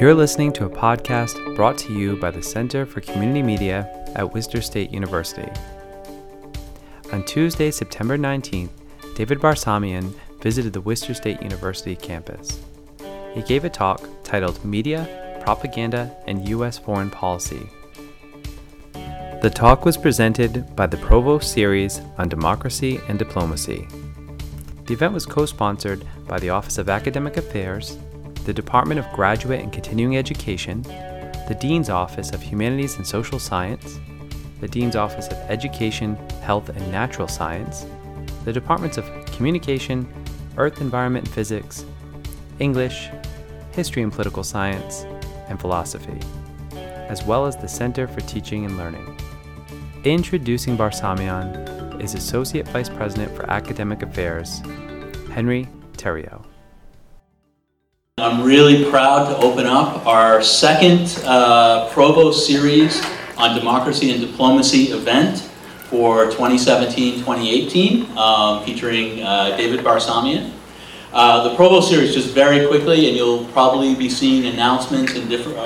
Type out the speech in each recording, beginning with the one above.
You're listening to a podcast brought to you by the Center for Community Media at Worcester State University. On Tuesday, September 19th, David Barsamian visited the Worcester State University campus. He gave a talk titled Media, Propaganda, and U.S. Foreign Policy. The talk was presented by the Provost Series on Democracy and Diplomacy. The event was co-sponsored by the Office of Academic Affairs, the Department of Graduate and Continuing Education, the Dean's Office of Humanities and Social Science, the Dean's Office of Education, Health, and Natural Science, the Departments of Communication, Earth, Environment, and Physics, English, History and Political Science, and Philosophy, as well as the Center for Teaching and Learning. Introducing Barsamian is Associate Vice President for Academic Affairs, Henry Terriot. I'm really proud to open up our second Provost Series on Democracy and Diplomacy event for 2017-2018, featuring David Barsamian. The Provost Series, just very quickly, and you'll probably be seeing announcements in different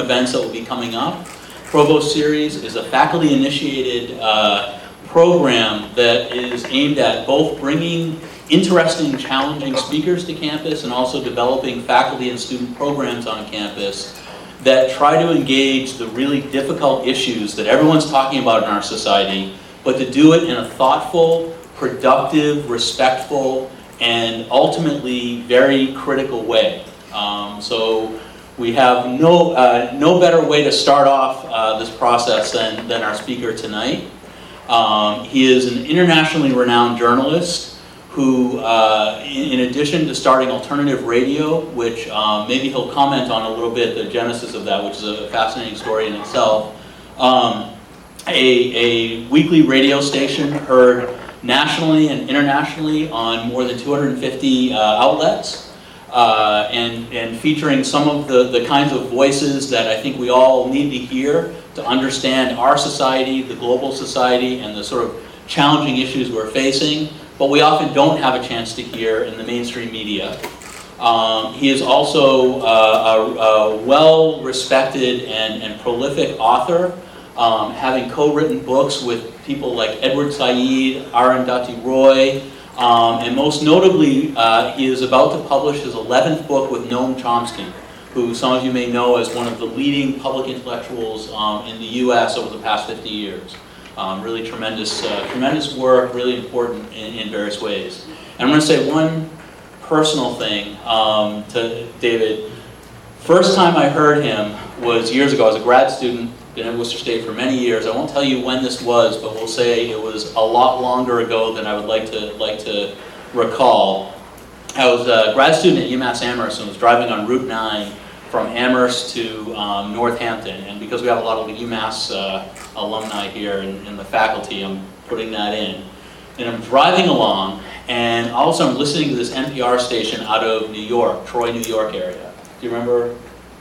events that will be coming up. Provost Series is a faculty-initiated program that is aimed at both bringing interesting, challenging speakers to campus and also developing faculty and student programs on campus that try to engage the really difficult issues that everyone's talking about in our society, but to do it in a thoughtful, productive, respectful, and ultimately very critical way. So we have no better way to start off this process than our speaker tonight. He is an internationally renowned journalist who, in addition to starting Alternative Radio, which maybe he'll comment on a little bit, the genesis of that, which is a fascinating story in itself, a weekly radio station heard nationally and internationally on more than 250 outlets, and featuring some of the kinds of voices that I think we all need to hear to understand our society, the global society, and the sort of challenging issues we're facing, but we often don't have a chance to hear in the mainstream media. He is also a well-respected and prolific author, having co-written books with people like Edward Said, Arundhati Roy, and most notably, he is about to publish his 11th book with Noam Chomsky, who some of you may know as one of the leading public intellectuals in the US over the past 50 years. Really tremendous work, really important in various ways. And I'm going to say one personal thing to David. First time I heard him was years ago. I was a grad student, been at Worcester State for many years. I won't tell you when this was, but we'll say it was a lot longer ago than I would like to recall. I was a grad student at UMass Amherst and was driving on Route 9 from Amherst to Northampton, and because we have a lot of UMass alumni here in the faculty, I'm putting that in. And I'm driving along, and also I'm listening to this NPR station out of New York, Troy, New York area. Do you remember?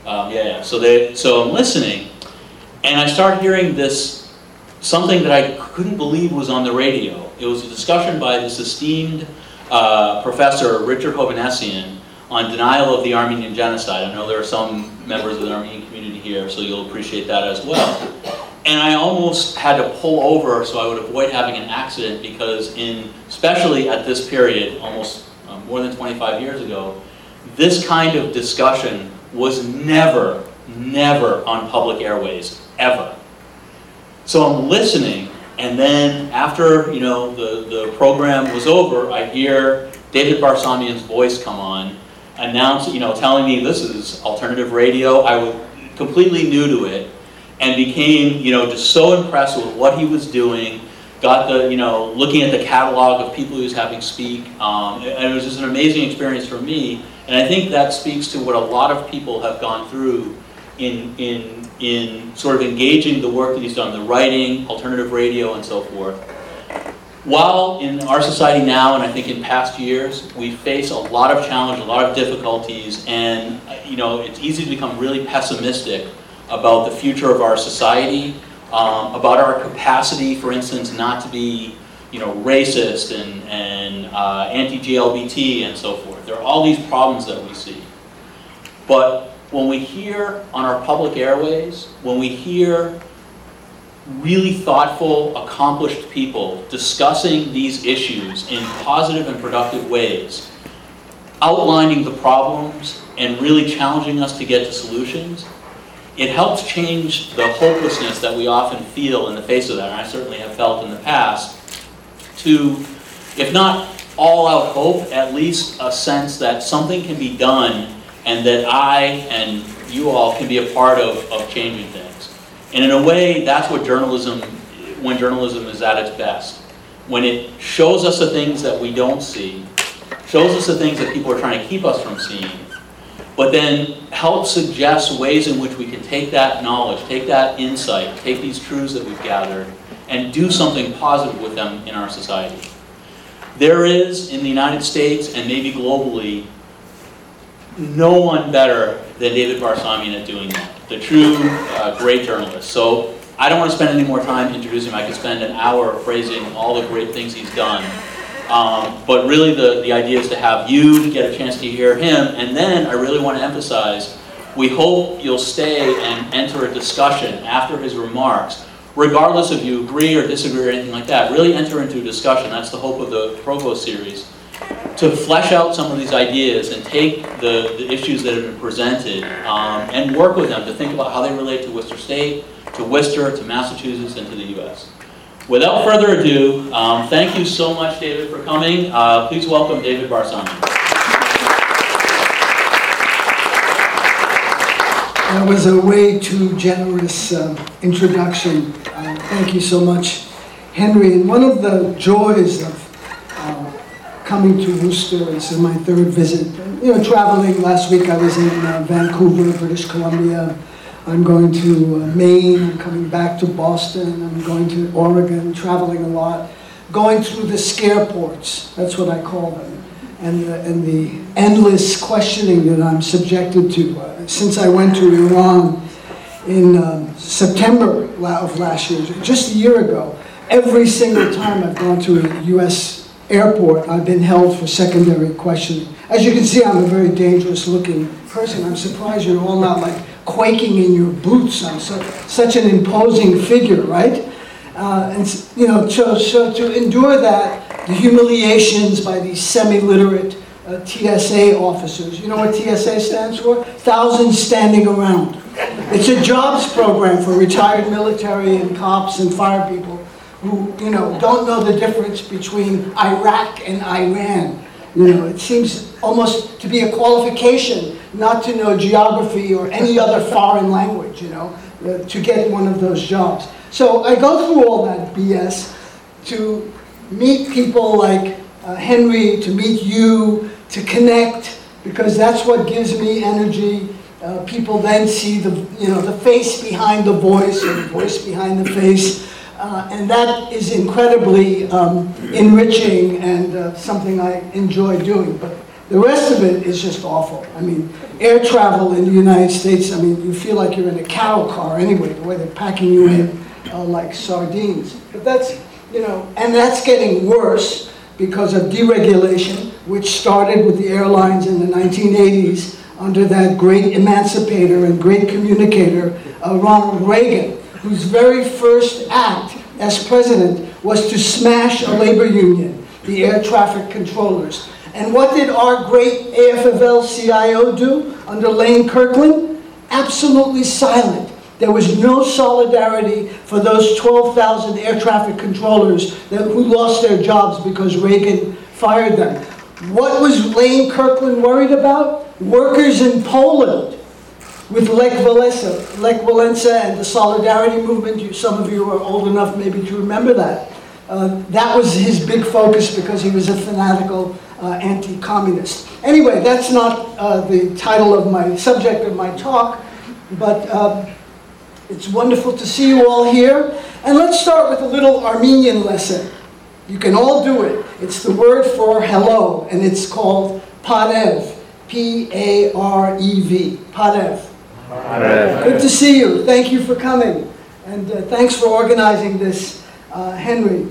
Yeah. So I'm listening, and I start hearing this, something that I couldn't believe was on the radio. It was a discussion by this esteemed professor, Richard Hovanessian, on denial of the Armenian genocide. I know there are some members of the Armenian community here, so you'll appreciate that as well. And I almost had to pull over so I would avoid having an accident because especially at this period, almost more than 25 years ago, this kind of discussion was never on public airways, ever. So I'm listening, and then after the program was over, I hear David Barsamian's voice come on, announced, telling me this is alternative radio. I was completely new to it and became, just so impressed with what he was doing. Got the, looking at the catalog of people he was having speak. And it was just an amazing experience for me. And I think that speaks to what a lot of people have gone through in sort of engaging the work that he's done, the writing, alternative radio, and so forth. While in our society now, and I think in past years, we face a lot of challenge, a lot of difficulties, and it's easy to become really pessimistic about the future of our society, about our capacity, for instance, not to be racist and anti-GLBT and so forth. There are all these problems that we see. But when we hear on our public airways, when we hear really thoughtful, accomplished people discussing these issues in positive and productive ways, outlining the problems and really challenging us to get to solutions, it helps change the hopelessness that we often feel in the face of that, and I certainly have felt in the past, to, if not all out hope, at least a sense that something can be done and that I and you all can be a part of changing things. And in a way, that's what journalism, when journalism is at its best, when it shows us the things that we don't see, shows us the things that people are trying to keep us from seeing, but then helps suggest ways in which we can take that knowledge, take that insight, take these truths that we've gathered, and do something positive with them in our society. There is, in the United States and maybe globally, no one better than David Barsamian at doing that, the true great journalist. So I don't want to spend any more time introducing him. I could spend an hour praising all the great things he's done. But really the idea is to have you get a chance to hear him, and then I really want to emphasize, we hope you'll stay and enter a discussion after his remarks, regardless if you agree or disagree or anything like that. Really enter into a discussion, that's the hope of the Provost series, to flesh out some of these ideas and take the issues that have been presented and work with them to think about how they relate to Worcester State, to Worcester, to Massachusetts, and to the U.S. Without further ado, thank you so much, David, for coming. Please welcome David Barsamian. That was a way too generous introduction. Thank you so much, Henry. And one of the joys of coming to Worcester, this is my third visit, you know, traveling. Last week I was in Vancouver, British Columbia. I'm going to Maine, I'm coming back to Boston, I'm going to Oregon, traveling a lot, going through the scare ports, that's what I call them, and the endless questioning that I'm subjected to. Since I went to Iran in September of last year, just a year ago, every single time I've gone to a U.S. airport, I've been held for secondary questioning. As you can see, I'm a very dangerous looking person. I'm surprised you're all not like quaking in your boots. I'm such an imposing figure, right? And you know, so to endure that, the humiliations by these semi-literate TSA officers. You know what TSA stands for? Thousands Standing Around. It's a jobs program for retired military and cops and fire people who, you know, don't know the difference between Iraq and Iran. You know, it seems almost to be a qualification not to know geography or any other foreign language, you know, to get one of those jobs. So I go through all that BS to meet people like Henry, to meet you, to connect, because that's what gives me energy. People then see the, you know, the face behind the voice, or the voice behind the face. And that is incredibly enriching and something I enjoy doing. But the rest of it is just awful. I mean, air travel in the United States, I mean, you feel like you're in a cattle car anyway, the way they're packing you in like sardines. But that's, you know, and that's getting worse because of deregulation, which started with the airlines in the 1980s under that great emancipator and great communicator, Ronald Reagan, whose very first act as president was to smash a labor union, the air traffic controllers. And what did our great AFL-CIO do under Lane Kirkland? Absolutely silent. There was no solidarity for those 12,000 air traffic controllers who lost their jobs because Reagan fired them. What was Lane Kirkland worried about? Workers in Poland. With Lech Walesa and the Solidarity Movement, some of you are old enough maybe to remember that. That was his big focus because he was a fanatical anti-communist. Anyway, that's not the title of my subject of my talk, but it's wonderful to see you all here. And let's start with a little Armenian lesson. You can all do it. It's the word for hello, and it's called Parev, P-A-R-E-V, Parev. Good to see you. Thank you for coming. And thanks for organizing this, Henry.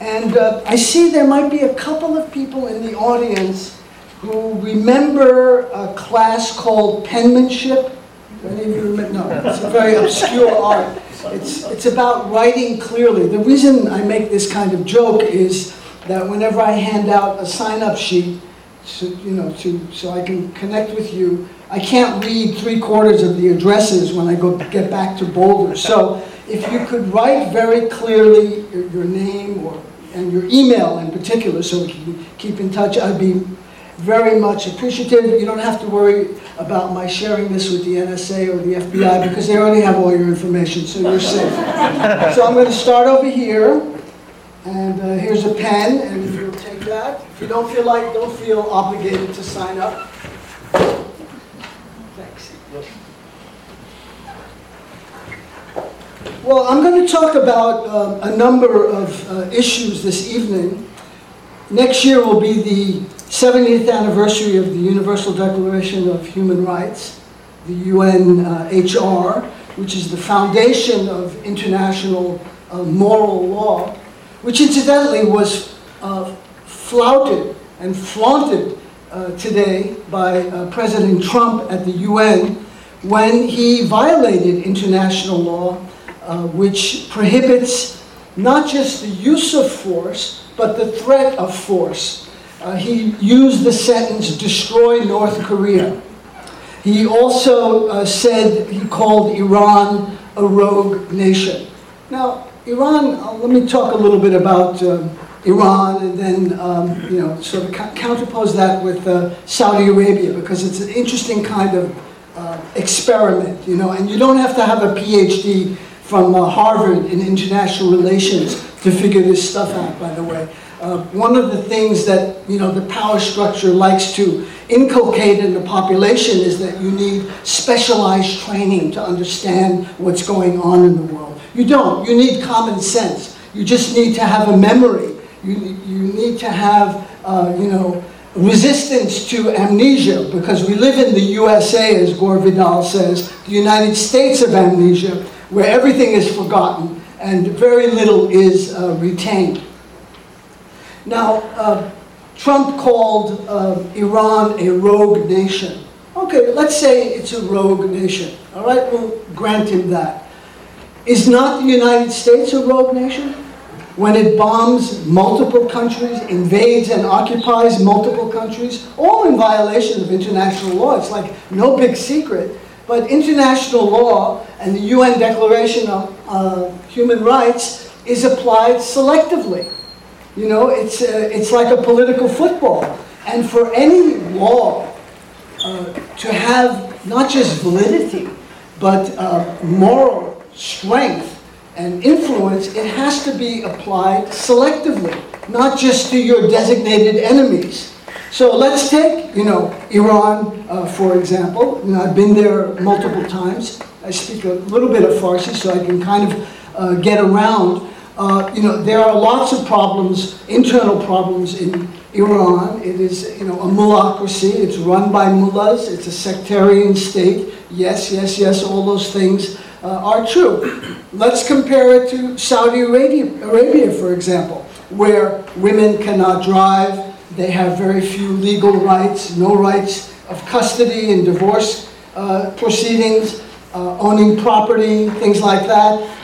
And I see there might be a couple of people in the audience who remember a class called penmanship Any of you remember? No, it's a very obscure art. It's about writing clearly. The reason I make this kind of joke is that whenever I hand out a sign-up sheet, so I can connect with you, I can't read 3/4 of the addresses when I get back to Boulder. So if you could write very clearly your name and your email in particular, so we can keep in touch, I'd be very much appreciative. You don't have to worry about my sharing this with the NSA or the FBI because they already have all your information, so you're safe. So I'm going to start over here, and here's a pen, and if you'll take that. If you don't feel obligated to sign up. Thanks. Well, I'm going to talk about a number of issues this evening. Next year will be the 70th anniversary of the Universal Declaration of Human Rights, the UNHR, which is the foundation of international moral law, which incidentally was flouted and flaunted today by President Trump at the UN when he violated international law, which prohibits not just the use of force, but the threat of force. He used the sentence, destroy North Korea. He also said, he called Iran a rogue nation. Now, Iran, let me talk a little bit about Iran and then, sort of counterpose that with Saudi Arabia, because it's an interesting kind of experiment, and you don't have to have a PhD from Harvard in international relations to figure this stuff out, by the way. One of the things that the power structure likes to inculcate in the population is that you need specialized training to understand what's going on in the world. You don't. You need common sense. You just need to have a memory. You need to have resistance to amnesia, because we live in the USA, as Gore Vidal says, the United States of amnesia, where everything is forgotten and very little is retained. Now, Trump called Iran a rogue nation. Okay, let's say it's a rogue nation. All right, we'll grant him that. Is not the United States a rogue nation? When it bombs multiple countries, invades and occupies multiple countries, all in violation of international law. It's like no big secret. But international law and the UN Declaration of Human Rights is applied selectively. It's like a political football. And for any law to have not just validity, but moral strength and influence, it has to be applied selectively, not just to your designated enemies. So let's take, Iran, for example. I've been there multiple times. I speak a little bit of Farsi, so I can kind of get around. There are lots of problems, internal problems in Iran. It is, a mullahocracy. It's run by mullahs. It's a sectarian state. Yes, yes, yes, all those things are true. Let's compare it to Saudi Arabia, for example, where women cannot drive. They have very few legal rights, no rights of custody and divorce proceedings, owning property, things like that.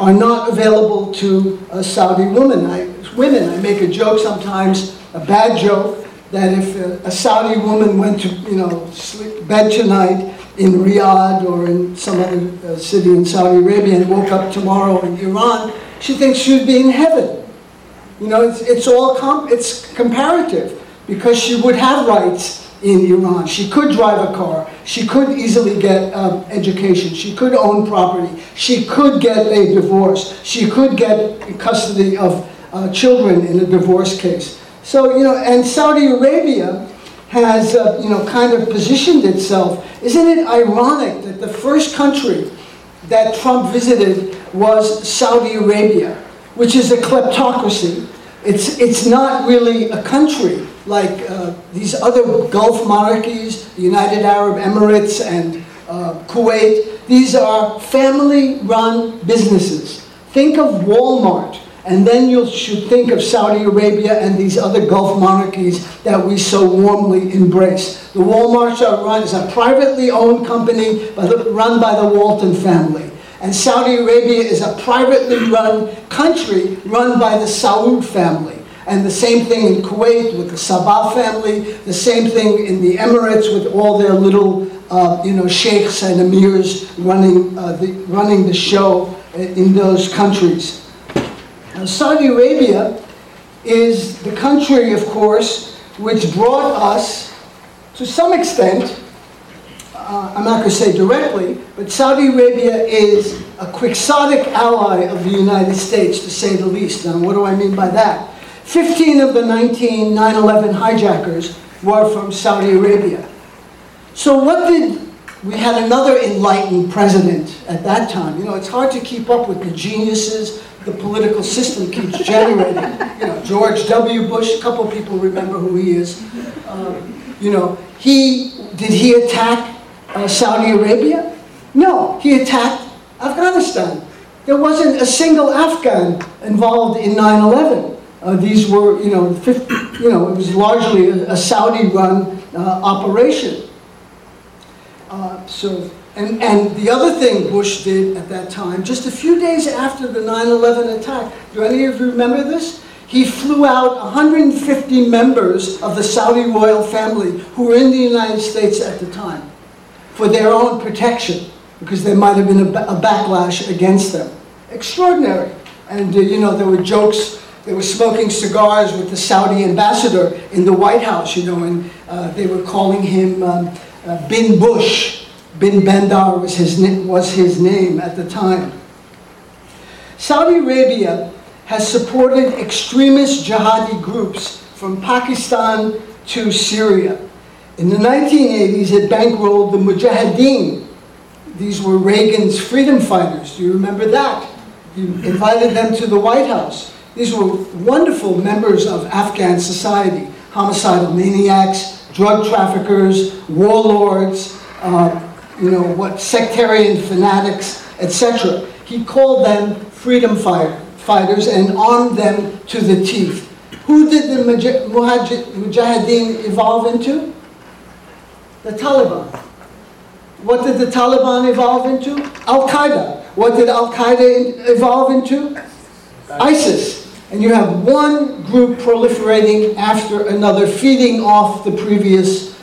Are not available to Saudi women. I make a joke sometimes, a bad joke, that if a Saudi woman went to bed tonight in Riyadh or in some other city in Saudi Arabia and woke up tomorrow in Iran, she thinks she would be in heaven. It's comparative, because she would have rights in Iran. She could drive a car. She could easily get education. She could own property. She could get a divorce. She could get custody of children in a divorce case. So, and Saudi Arabia has, kind of positioned itself. Isn't it ironic that the first country that Trump visited was Saudi Arabia, which is a kleptocracy? It's not really a country like these other Gulf monarchies, the United Arab Emirates and Kuwait. These are family-run businesses. Think of Walmart And then you should think of Saudi Arabia and these other Gulf monarchies that we so warmly embrace. The Walmart is a privately owned company run by the Walton family. And Saudi Arabia is a privately run country run by the Saud family. And the same thing in Kuwait with the Sabah family, the same thing in the Emirates with all their little sheikhs and emirs running the show in those countries. Now, Saudi Arabia is the country, of course, which brought us, to some extent, I'm not going to say directly, but Saudi Arabia is a quixotic ally of the United States, to say the least. Now, what do I mean by that? 15 of the 19 9/11 hijackers were from Saudi Arabia. So we had another enlightened president at that time. You know, it's hard to keep up with the geniuses the political system keeps generating. You know, George W. Bush, a couple people remember who he is. Did he attack Saudi Arabia? No, he attacked Afghanistan. There wasn't a single Afghan involved in 9/11. These were, it was largely a Saudi-run operation. And the other thing Bush did at that time, just a few days after the 9/11 attack, do any of you remember this? He flew out 150 members of the Saudi royal family who were in the United States at the time for their own protection, because there might have been a backlash against them. Extraordinary. And, there were jokes. They were smoking cigars with the Saudi ambassador in the White House, and they were calling him Bin Bush. Bin Bandar was his name at the time. Saudi Arabia has supported extremist jihadi groups from Pakistan to Syria. In the 1980s, it bankrolled the Mujahideen. These were Reagan's freedom fighters. Do you remember that? He invited them to the White House. These were wonderful members of Afghan society, homicidal maniacs, drug traffickers, warlords, sectarian fanatics, etc. He called them freedom fighters and armed them to the teeth. Who did the Mujahideen evolve into? The Taliban. What did the Taliban evolve into? Al-Qaeda. What did Al-Qaeda evolve into? ISIS. And you have one group proliferating after another, feeding off the previous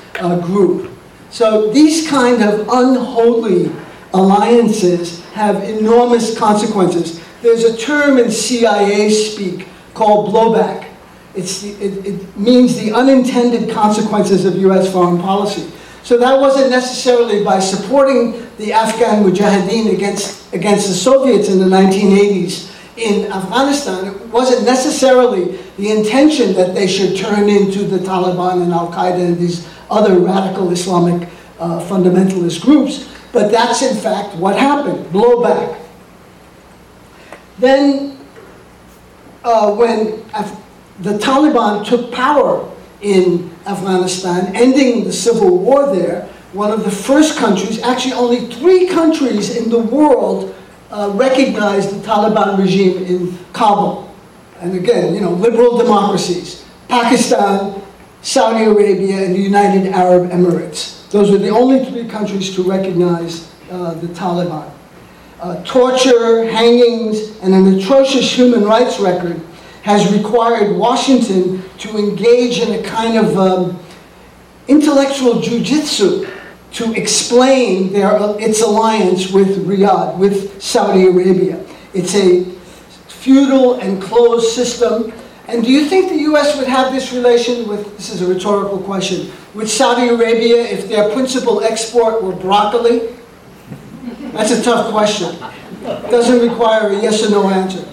group. So these kind of unholy alliances have enormous consequences. There's a term in CIA speak called blowback. It means the unintended consequences of U.S. foreign policy. So that wasn't necessarily by supporting the Afghan Mujahideen against the Soviets in the 1980s. In Afghanistan, it wasn't necessarily the intention that they should turn into the Taliban and Al-Qaeda and these other radical Islamic fundamentalist groups, but that's in fact what happened, blowback. Then when the Taliban took power in Afghanistan, ending the civil war there, one of the first countries, actually only three countries in the world recognized the Taliban regime in Kabul. And again, liberal democracies. Pakistan, Saudi Arabia, and the United Arab Emirates. Those were the only three countries to recognize the Taliban. Torture, hangings, and an atrocious human rights record has required Washington to engage in a kind of intellectual jujitsu to explain its alliance with Riyadh, with Saudi Arabia. It's a feudal and closed system. And do you think the U.S. would have this relation this is a rhetorical question, with Saudi Arabia if their principal export were broccoli? That's a tough question. It doesn't require a yes or no answer.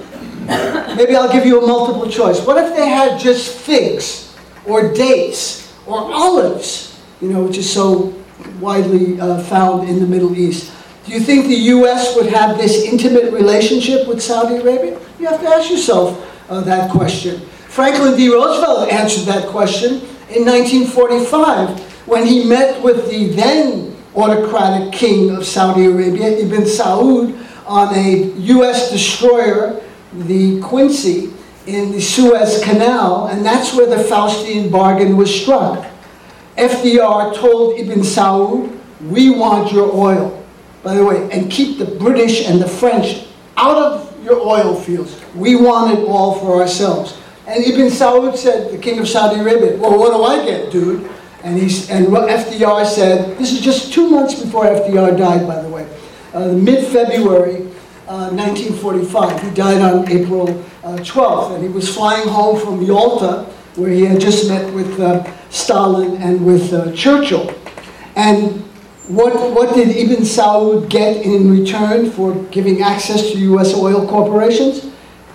Maybe I'll give you a multiple choice. What if they had just figs, or dates, or olives, which is so widely found in the Middle East. Do you think the U.S. would have this intimate relationship with Saudi Arabia? You have to ask yourself that question. Franklin D. Roosevelt answered that question in 1945 when he met with the then autocratic king of Saudi Arabia, Ibn Saud, on a U.S. destroyer the Quincy in the Suez Canal, and that's where the Faustian bargain was struck. FDR told Ibn Saud, we want your oil, by the way, and keep the British and the French out of your oil fields. We want it all for ourselves. And Ibn Saud said, the king of Saudi Arabia, well, what do I get, dude? And FDR said, this is just 2 months before FDR died, by the way, mid-February 1945. He died on April 12th, and he was flying home from Yalta, where he had just met with Stalin and with Churchill. And what did Ibn Saud get in return for giving access to U.S. oil corporations?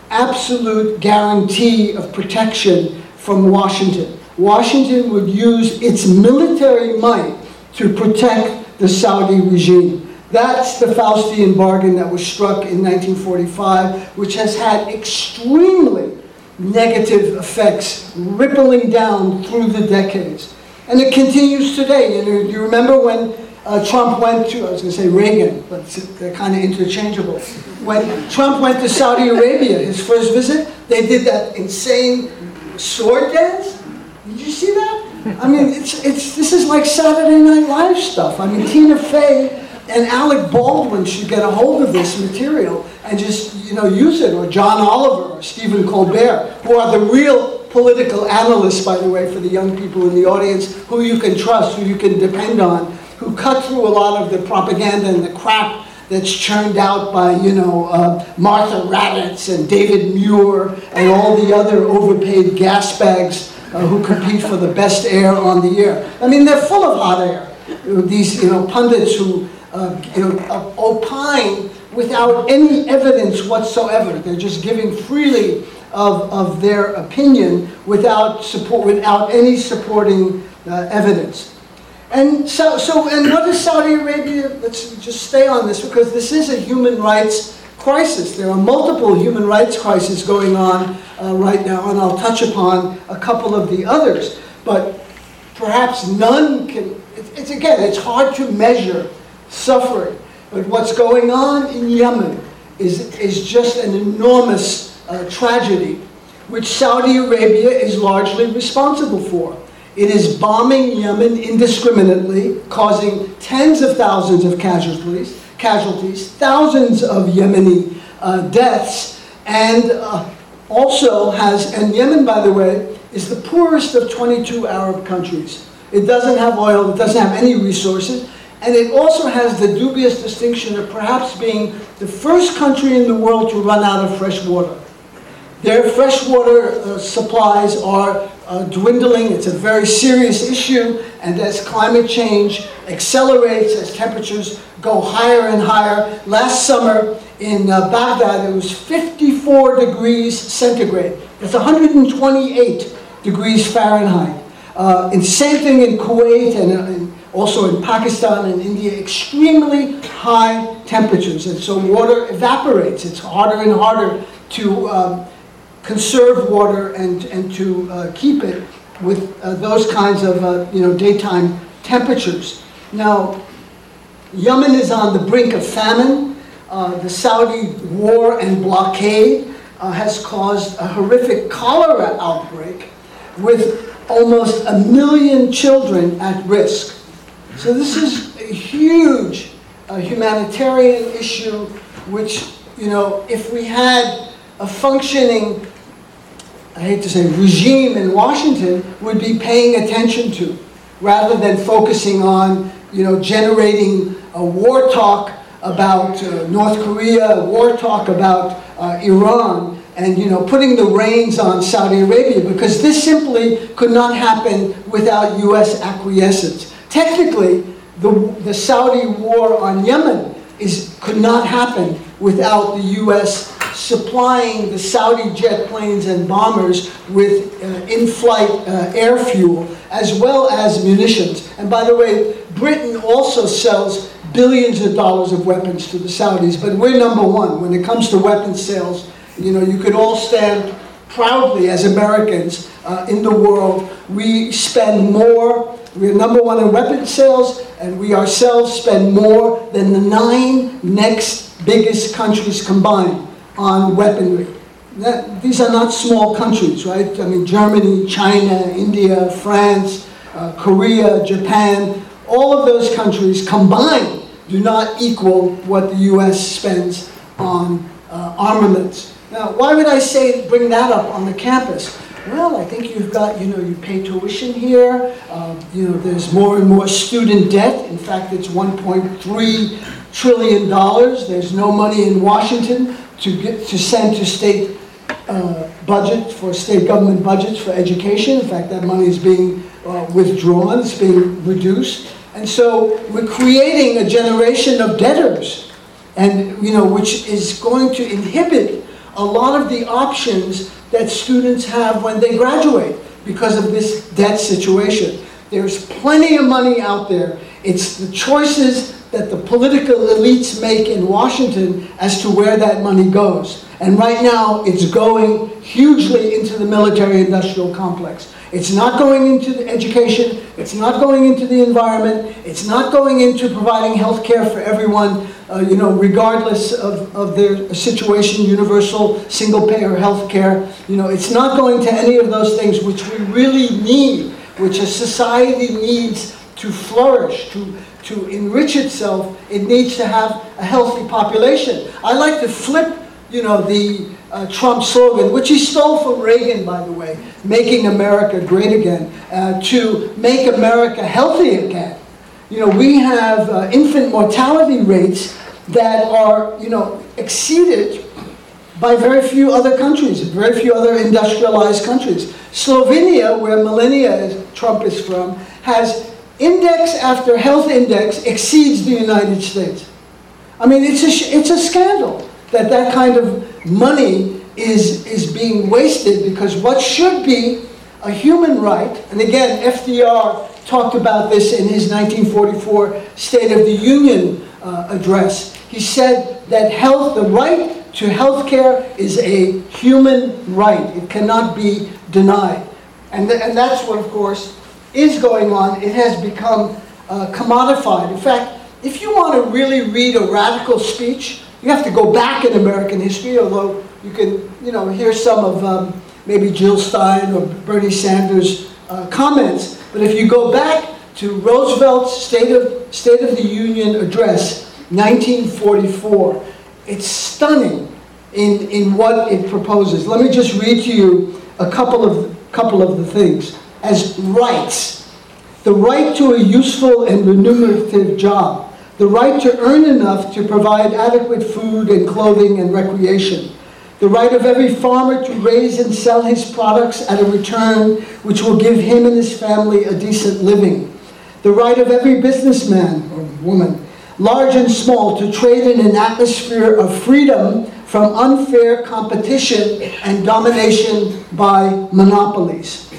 Absolute guarantee of protection from Washington. Washington would use its military might to protect the Saudi regime. That's the Faustian bargain that was struck in 1945, which has had extremely negative effects rippling down through the decades. And it continues today. And you remember when Trump went to, I was going to say Reagan, but they're kind of interchangeable. When Trump went to Saudi Arabia, his first visit, they did that insane sword dance. Did you see that? I mean, this is like Saturday Night Live stuff. I mean, Tina Fey and Alec Baldwin should get a hold of this material and just, use it, or John Oliver or Stephen Colbert, who are the real political analysts, by the way, for the young people in the audience, who you can trust, who you can depend on, who cut through a lot of the propaganda and the crap that's churned out by, Martha Raddatz and David Muir and all the other overpaid gasbags who compete for the best air on the air. I mean, they're full of hot air. These pundits who opine without any evidence whatsoever. They're just giving freely of their opinion without any supporting evidence. And so what is Saudi Arabia? Let's just stay on this, because this is a human rights crisis. There are multiple human rights crises going on right now, and I'll touch upon a couple of the others. But perhaps none can, it's hard to measure suffering. But what's going on in Yemen is just an enormous tragedy, which Saudi Arabia is largely responsible for. It is bombing Yemen indiscriminately, causing tens of thousands of casualties, thousands of Yemeni deaths, and also has, and Yemen, by the way, is the poorest of 22 Arab countries. It doesn't have oil, it doesn't have any resources, and it also has the dubious distinction of perhaps being the first country in the world to run out of fresh water. Their freshwater supplies are dwindling. It's a very serious issue, and as climate change accelerates, as temperatures go higher and higher. Last summer in Baghdad, it was 54 degrees centigrade. That's 128 degrees Fahrenheit. In Sandton in Kuwait and also in Pakistan and India, extremely high temperatures, and so water evaporates. It's harder and harder to conserve water and to keep it with those kinds of daytime temperatures. Now, Yemen is on the brink of famine. The Saudi war and blockade has caused a horrific cholera outbreak with almost 1 million children at risk. So this is a huge humanitarian issue which, if we had a functioning, I hate to say, regime in Washington, would be paying attention to, rather than focusing on, generating a war talk about North Korea, war talk about Iran, and, putting the reins on Saudi Arabia, because this simply could not happen without U.S. acquiescence. Technically, the Saudi war on Yemen could not happen without the U.S. supplying the Saudi jet planes and bombers with in-flight air fuel, as well as munitions. And by the way, Britain also sells billions of dollars of weapons to the Saudis, but we're number one when it comes to weapons sales. You could all stand proudly as Americans in the world. We spend more. We're number one in weapons sales, and we ourselves spend more than the 9 next biggest countries combined on weaponry. These are not small countries, right? I mean, Germany, China, India, France, Korea, Japan, all of those countries combined do not equal what the U.S. spends on armaments. Now, why would I say bring that up on the campus? Well, I think you've got, you know, you pay tuition here, you know, there's more and more student debt. In fact, it's $1.3 trillion. There's no money in Washington to send to state budget, for state government budgets for education. In fact, that money is being withdrawn, it's being reduced. And so we're creating a generation of debtors, and, you know, which is going to inhibit a lot of the options that students have when they graduate because of this debt situation. There's plenty of money out there. It's the choices that the political elites make in Washington as to where that money goes. And right now, it's going hugely into the military-industrial complex. It's not going into the education, it's not going into the environment, it's not going into providing health care for everyone, you know, regardless of their situation, universal, single-payer health care. You know, it's not going to any of those things which we really need, which a society needs to flourish, to enrich itself. It needs to have a healthy population. I like to flip, you know, the Trump slogan, which he stole from Reagan, by the way, making America great again, to make America healthy again. You know, we have infant mortality rates that are, you know, exceeded by very few other countries, very few other industrialized countries. Slovenia, where millennia Trump is from, has index after health index exceeds the United States. I mean, it's a scandal that that kind of money is being wasted, because what should be a human right, and again, FDR talked about this in his 1944 State of the Union address. He said that health, the right to health care, is a human right. It cannot be denied. And that's what, of course, is going on. It has become commodified. In fact, if you want to really read a radical speech, you have to go back in American history, although you can, you know, hear some of maybe Jill Stein or Bernie Sanders' comments. But if you go back to Roosevelt's State of the Union address, 1944, it's stunning in what it proposes. Let me just read to you a couple of the things. As rights, the right to a useful and remunerative job, the right to earn enough to provide adequate food and clothing and recreation, the right of every farmer to raise and sell his products at a return which will give him and his family a decent living, the right of every businessman or woman, large and small, to trade in an atmosphere of freedom from unfair competition and domination by monopolies,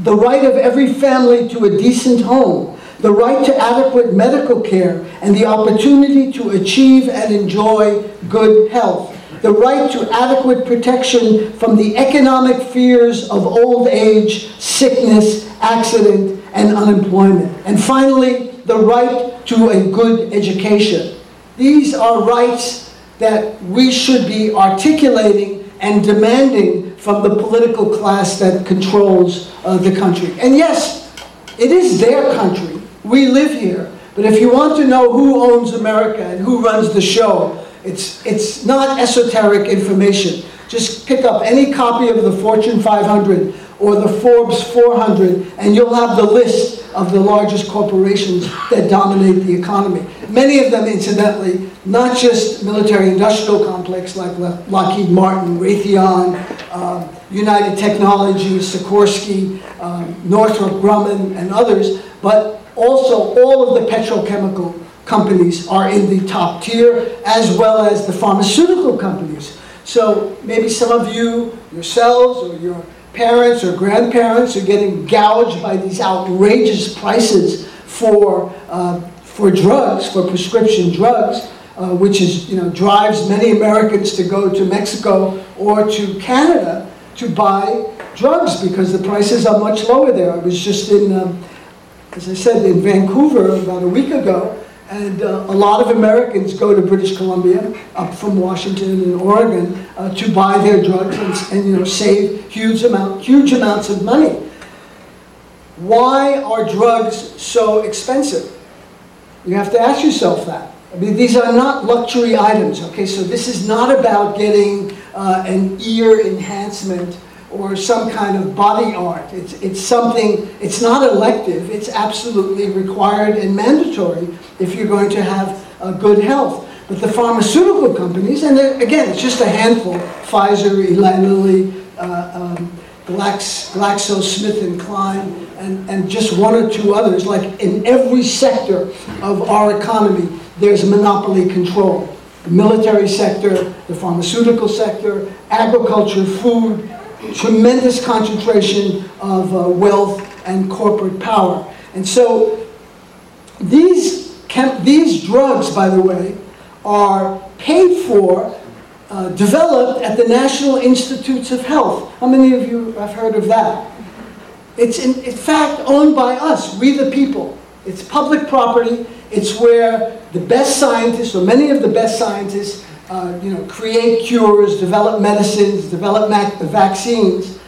the right of every family to a decent home, the right to adequate medical care and the opportunity to achieve and enjoy good health, the right to adequate protection from the economic fears of old age, sickness, accident, and unemployment, and finally, the right to a good education. These are rights that we should be articulating and demanding from the political class that controls the country. And yes, it is their country. We live here, but if you want to know who owns America and who runs the show, it's not esoteric information. Just pick up any copy of the Fortune 500 or the Forbes 400, and you'll have the list of the largest corporations that dominate the economy. Many of them, incidentally, not just military-industrial complex like Lockheed Martin, Raytheon, United Technologies, Sikorsky, Northrop Grumman, and others, but also, all of the petrochemical companies are in the top tier, as well as the pharmaceutical companies. So maybe some of you, yourselves, or your parents or grandparents are getting gouged by these outrageous prices for drugs, for prescription drugs, which is, you know, drives many Americans to go to Mexico or to Canada to buy drugs because the prices are much lower there. I was just in, as I said, in Vancouver about a week ago, And a lot of Americans go to British Columbia, up from Washington and Oregon, to buy their drugs and you know, save huge amounts of money. Why are drugs so expensive? You have to ask yourself that. I mean, these are not luxury items, okay? So this is not about getting an ear enhancement or some kind of body art. It's something, it's not elective, it's absolutely required and mandatory if you're going to have good health. But the pharmaceutical companies, and again, it's just a handful, Pfizer, Eli Lilly, GlaxoSmithKline, and just one or two others, like in every sector of our economy, there's monopoly control. The military sector, the pharmaceutical sector, agriculture, food, tremendous concentration of wealth and corporate power. And so these drugs, by the way, are paid for, developed at the National Institutes of Health. How many of you have heard of that? It's in fact owned by us, we the people. It's public property. It's where the best scientists, or many of the best scientists, create cures, develop medicines, develop vaccines,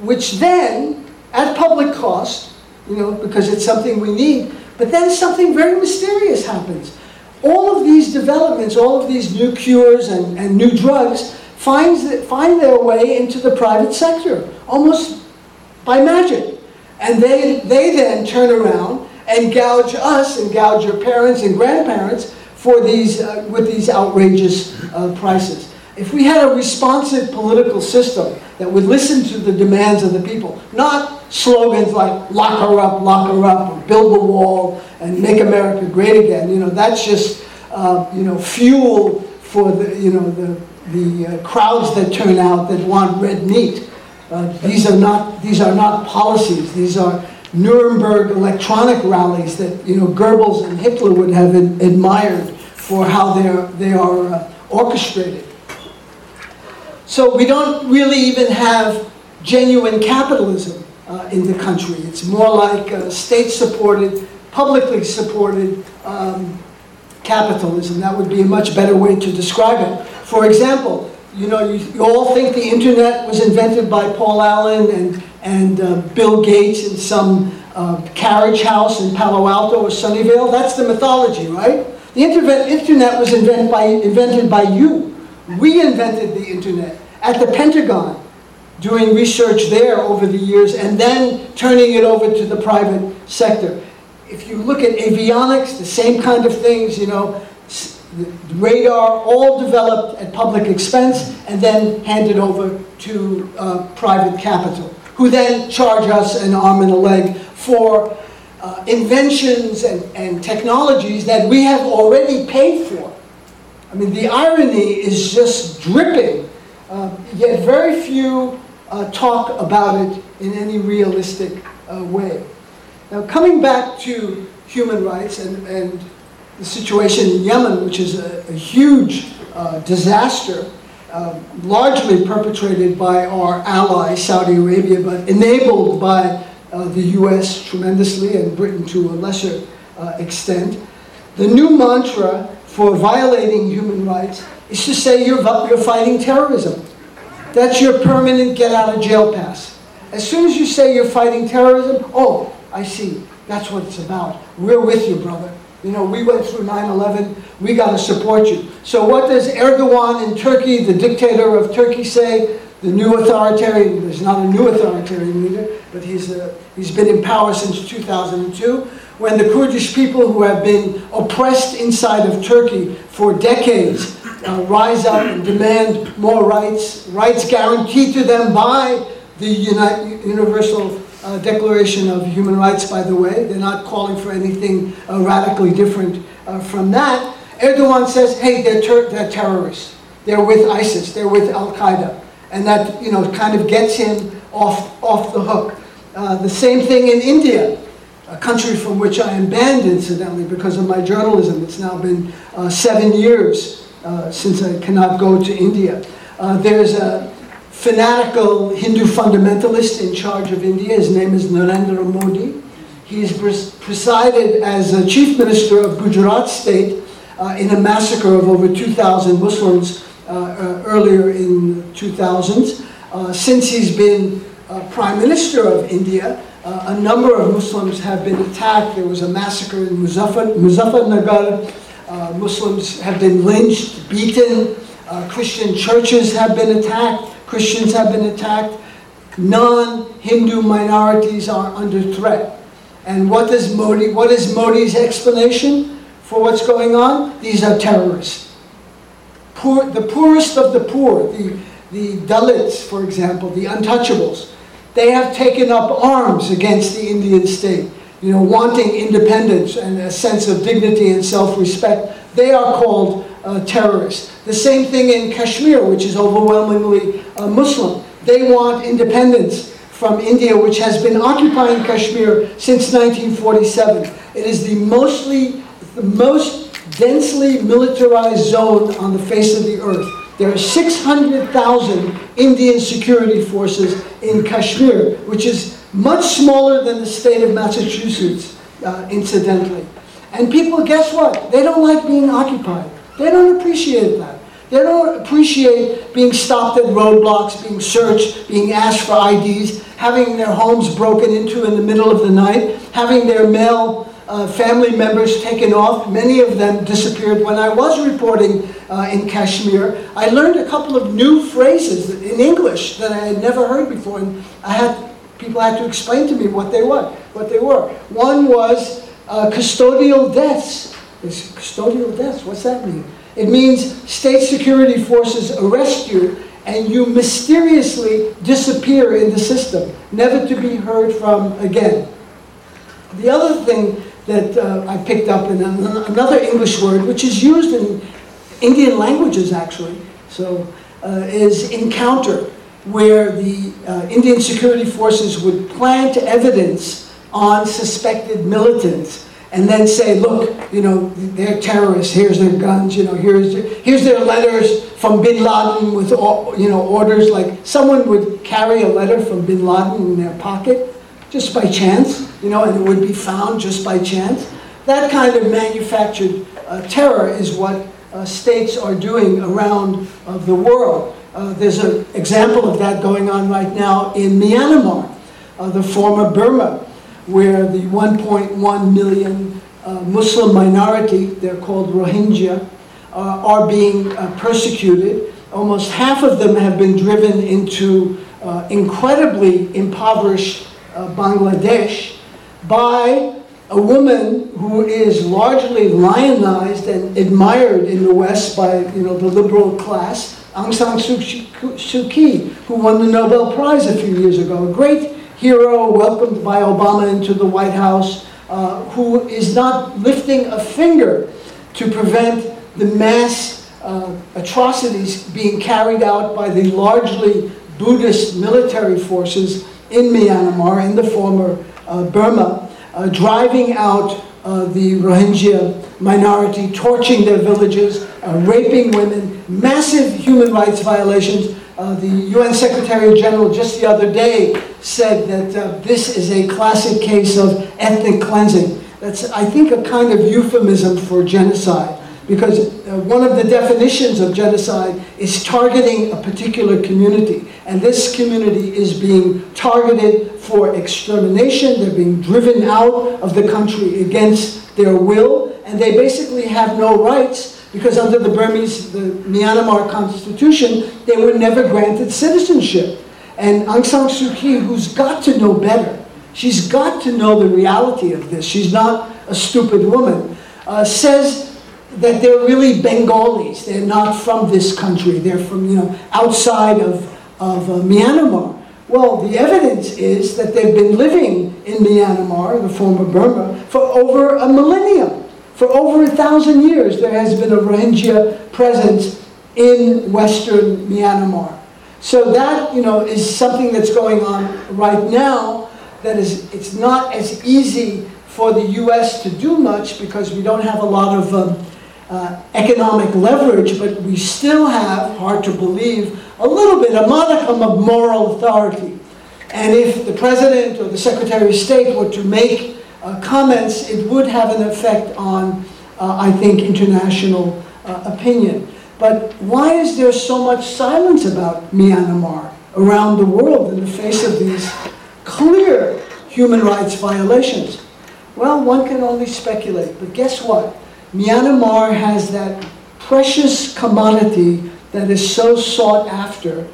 which then, at public cost, because it's something we need, but then something very mysterious happens. All of these developments, all of these new cures and new drugs find their way into the private sector, almost by magic. And they then turn around and gouge us and gouge your parents and grandparents for these, with these outrageous prices. If we had a responsive political system that would listen to the demands of the people, not slogans like lock her up, or build the wall, and make America great again, that's just, fuel for the crowds that turn out that want red meat. These are not policies, these are Nuremberg electronic rallies that Goebbels and Hitler would have admired for how they are orchestrated. So we don't really even have genuine capitalism in the country. It's more like state-supported, publicly supported capitalism. That would be a much better way to describe it. For example, you all think the internet was invented by Paul Allen and Bill Gates in some carriage house in Palo Alto or Sunnyvale. That's the mythology, right? The internet was invented by you. We invented the internet at the Pentagon, doing research there over the years and then turning it over to the private sector. If you look at avionics, the same kind of things, the radar, all developed at public expense and then handed over to private capital, who then charge us an arm and a leg for inventions and technologies that we have already paid for. I mean, the irony is just dripping, yet very few talk about it in any realistic way. Now, coming back to human rights and the situation in Yemen, which is a huge disaster, largely perpetrated by our ally, Saudi Arabia, but enabled by the US tremendously and Britain to a lesser extent. The new mantra for violating human rights is to say you're fighting terrorism. That's your permanent get out of jail pass. As soon as you say you're fighting terrorism, oh, I see, that's what it's about. We're with you, brother. We went through 9/11, we got to support you. So what does Erdogan in Turkey, the dictator of Turkey, say? The new authoritarian, there's not a new authoritarian leader, but he's been in power since 2002. When the Kurdish people, who have been oppressed inside of Turkey for decades, rise up and demand more rights guaranteed to them by the Universal Declaration of Human Rights, by the way. They're not calling for anything radically different from that. Erdogan says, hey, they're terrorists. They're with ISIS. They're with Al-Qaeda. And that kind of gets him off the hook. The same thing in India, a country from which I am banned, incidentally, because of my journalism. It's now been 7 years since I cannot go to India. There's a fanatical Hindu fundamentalist in charge of India. His name is Narendra Modi. He has presided as a chief minister of Gujarat state in a massacre of over 2,000 Muslims earlier in 2000. Since he's been prime minister of India, a number of Muslims have been attacked. There was a massacre in Muzaffarnagar. Muslims have been lynched, beaten. Christian churches have been attacked. Christians have been attacked. Non-Hindu minorities are under threat. And what is Modi's explanation for what's going on? These are terrorists. The poorest of the poor, the Dalits, for example, the untouchables, they have taken up arms against the Indian state, you know, wanting independence and a sense of dignity and self-respect. They are called terrorists. The same thing in Kashmir, which is overwhelmingly Muslim. They want independence from India, which has been occupying Kashmir since 1947. It is the most densely militarized zone on the face of the earth. There are 600,000 Indian security forces in Kashmir, which is much smaller than the state of Massachusetts, incidentally. And people, guess what? They don't like being occupied. They don't appreciate that. They don't appreciate being stopped at roadblocks, being searched, being asked for IDs, having their homes broken into in the middle of the night, having their male family members taken off. Many of them disappeared. When I was reporting in Kashmir, I learned a couple of new phrases in English that I had never heard before, and people had to explain to me what they were. One was custodial deaths. It's custodial deaths. What's that mean? It means state security forces arrest you and you mysteriously disappear in the system, never to be heard from again. The other thing that I picked up in another English word, which is used in Indian languages actually, is encounter, where the Indian security forces would plant evidence on suspected militants and then say, look, you know, they're terrorists, here's their guns, you know, here's their letters from Bin Laden with, you know, orders. Like someone would carry a letter from Bin Laden in their pocket just by chance, you know, and it would be found just by chance. That kind of manufactured terror is what states are doing around the world. There's an example of that going on right now in Myanmar, the former Burma, where the 1.1 million Muslim minority, they're called Rohingya, are being persecuted. Almost half of them have been driven into incredibly impoverished Bangladesh by a woman who is largely lionized and admired in the West by, you know, the liberal class, Aung San Suu Kyi, who won the Nobel Prize a few years ago, a great hero welcomed by Obama into the White House, who is not lifting a finger to prevent the mass atrocities being carried out by the largely Buddhist military forces in Myanmar, in the former Burma, driving out the Rohingya minority, torching their villages, raping women, massive human rights violations. The UN Secretary General just the other day said that this is a classic case of ethnic cleansing. That's, I think, a kind of euphemism for genocide, because one of the definitions of genocide is targeting a particular community. And this community is being targeted for extermination. They're being driven out of the country against their will. And they basically have no rights, because under the Myanmar constitution, they were never granted citizenship. And Aung San Suu Kyi, who's got to know better, she's got to know the reality of this, she's not a stupid woman, says that they're really Bengalis. They're not from this country. They're from, you know, outside of Myanmar. Well, the evidence is that they've been living in Myanmar, the former Burma, for over a millennium. For over 1,000 years, there has been a Rohingya presence in Western Myanmar. So that, you know, is something that's going on right now. That is, it's not as easy for the U.S. to do much, because we don't have a lot of economic leverage, but we still have, hard to believe, a little bit, a modicum of moral authority. And if the president or the secretary of state were to make comments, it would have an effect on, I think, international opinion. But why is there so much silence about Myanmar around the world in the face of these clear human rights violations? Well, one can only speculate, but guess what? Myanmar has that precious commodity that is so sought after.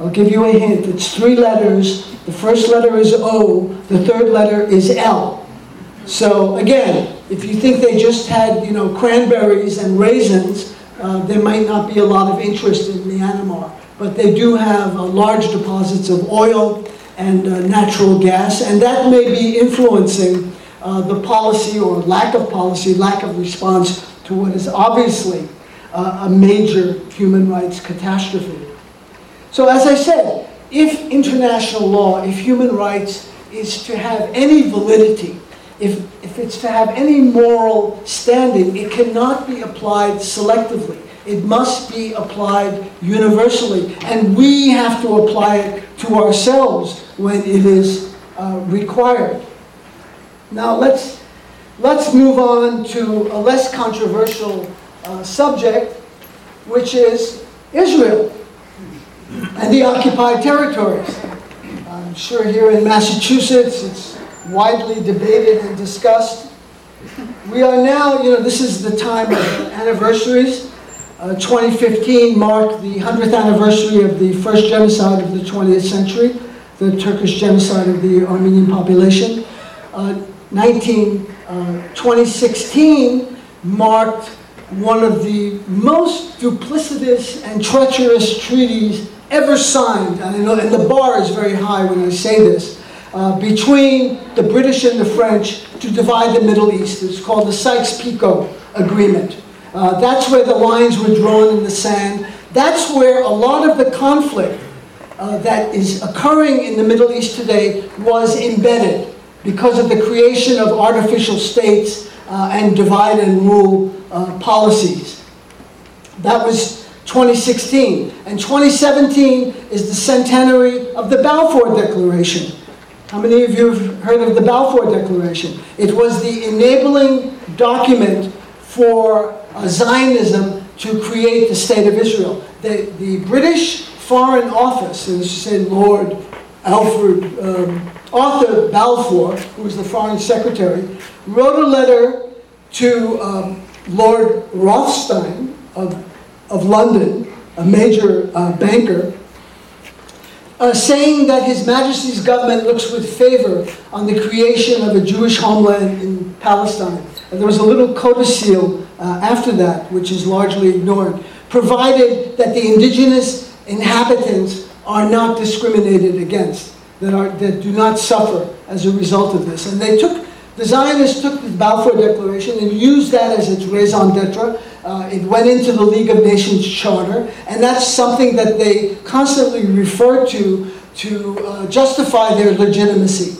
I'll give you a hint. It's three letters. The first letter is O. The third letter is L. So again, if you think they just had, you know, cranberries and raisins, there might not be a lot of interest in Myanmar. But they do have large deposits of oil and natural gas, and that may be influencing the policy or lack of response to what is obviously a major human rights catastrophe. So as I said, if international law, if human rights is to have any validity, if it's to have any moral standing, it cannot be applied selectively. It must be applied universally. And we have to apply it to ourselves when it is required. Now let's move on to a less controversial subject, which is Israel and the occupied territories. I'm sure here in Massachusetts it's widely debated and discussed. We are now, you know, this is the time of anniversaries. 2015 marked the 100th anniversary of the first genocide of the 20th century, the Turkish genocide of the Armenian population. 2016 marked one of the most duplicitous and treacherous treaties ever signed, and I know that the bar is very high when I say this, between the British and the French to divide the Middle East. It's called the Sykes-Picot Agreement. That's where the lines were drawn in the sand. That's where a lot of the conflict that is occurring in the Middle East today was embedded, because of the creation of artificial states and divide and rule policies. That was 2016. And 2017 is the centenary of the Balfour Declaration. How many of you have heard of the Balfour Declaration? It was the enabling document for Zionism to create the State of Israel. The British Foreign Office, and this is Lord Alfred Arthur Balfour, who was the Foreign Secretary, wrote a letter to Lord Rothstein of London, a major banker, saying that His Majesty's government looks with favor on the creation of a Jewish homeland in Palestine. And there was a little codicil after that, which is largely ignored, provided that the indigenous inhabitants are not discriminated against, that do not suffer as a result of this. And the Zionists took the Balfour Declaration and used that as its raison d'etre. It went into the League of Nations Charter, and that's something that they constantly refer to justify their legitimacy,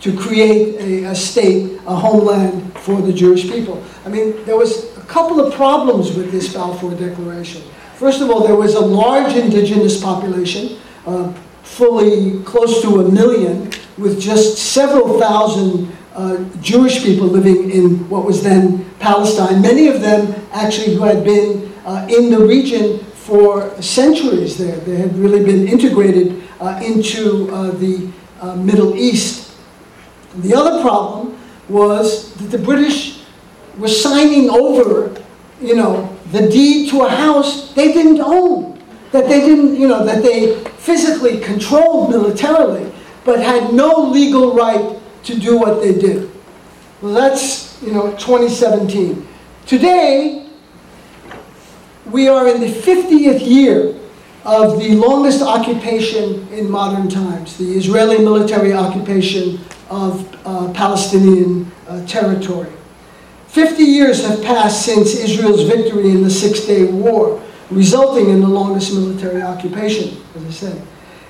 to create a state, a homeland for the Jewish people. I mean, there was a couple of problems with this Balfour Declaration. First of all, there was a large indigenous population, fully close to 1 million, with just several thousand Jewish people living in what was then Palestine, many of them actually who had been in the region for centuries there. They had really been integrated into the Middle East. The other problem was that the British were signing over, you know, the deed to a house they didn't own, that they didn't, you know, that they physically controlled militarily, but had no legal right to do what they did. Well, that's, you know, 2017. Today, we are in the 50th year of the longest occupation in modern times, the Israeli military occupation of Palestinian territory. 50 years have passed since Israel's victory in the Six-Day War, resulting in the longest military occupation, as I said.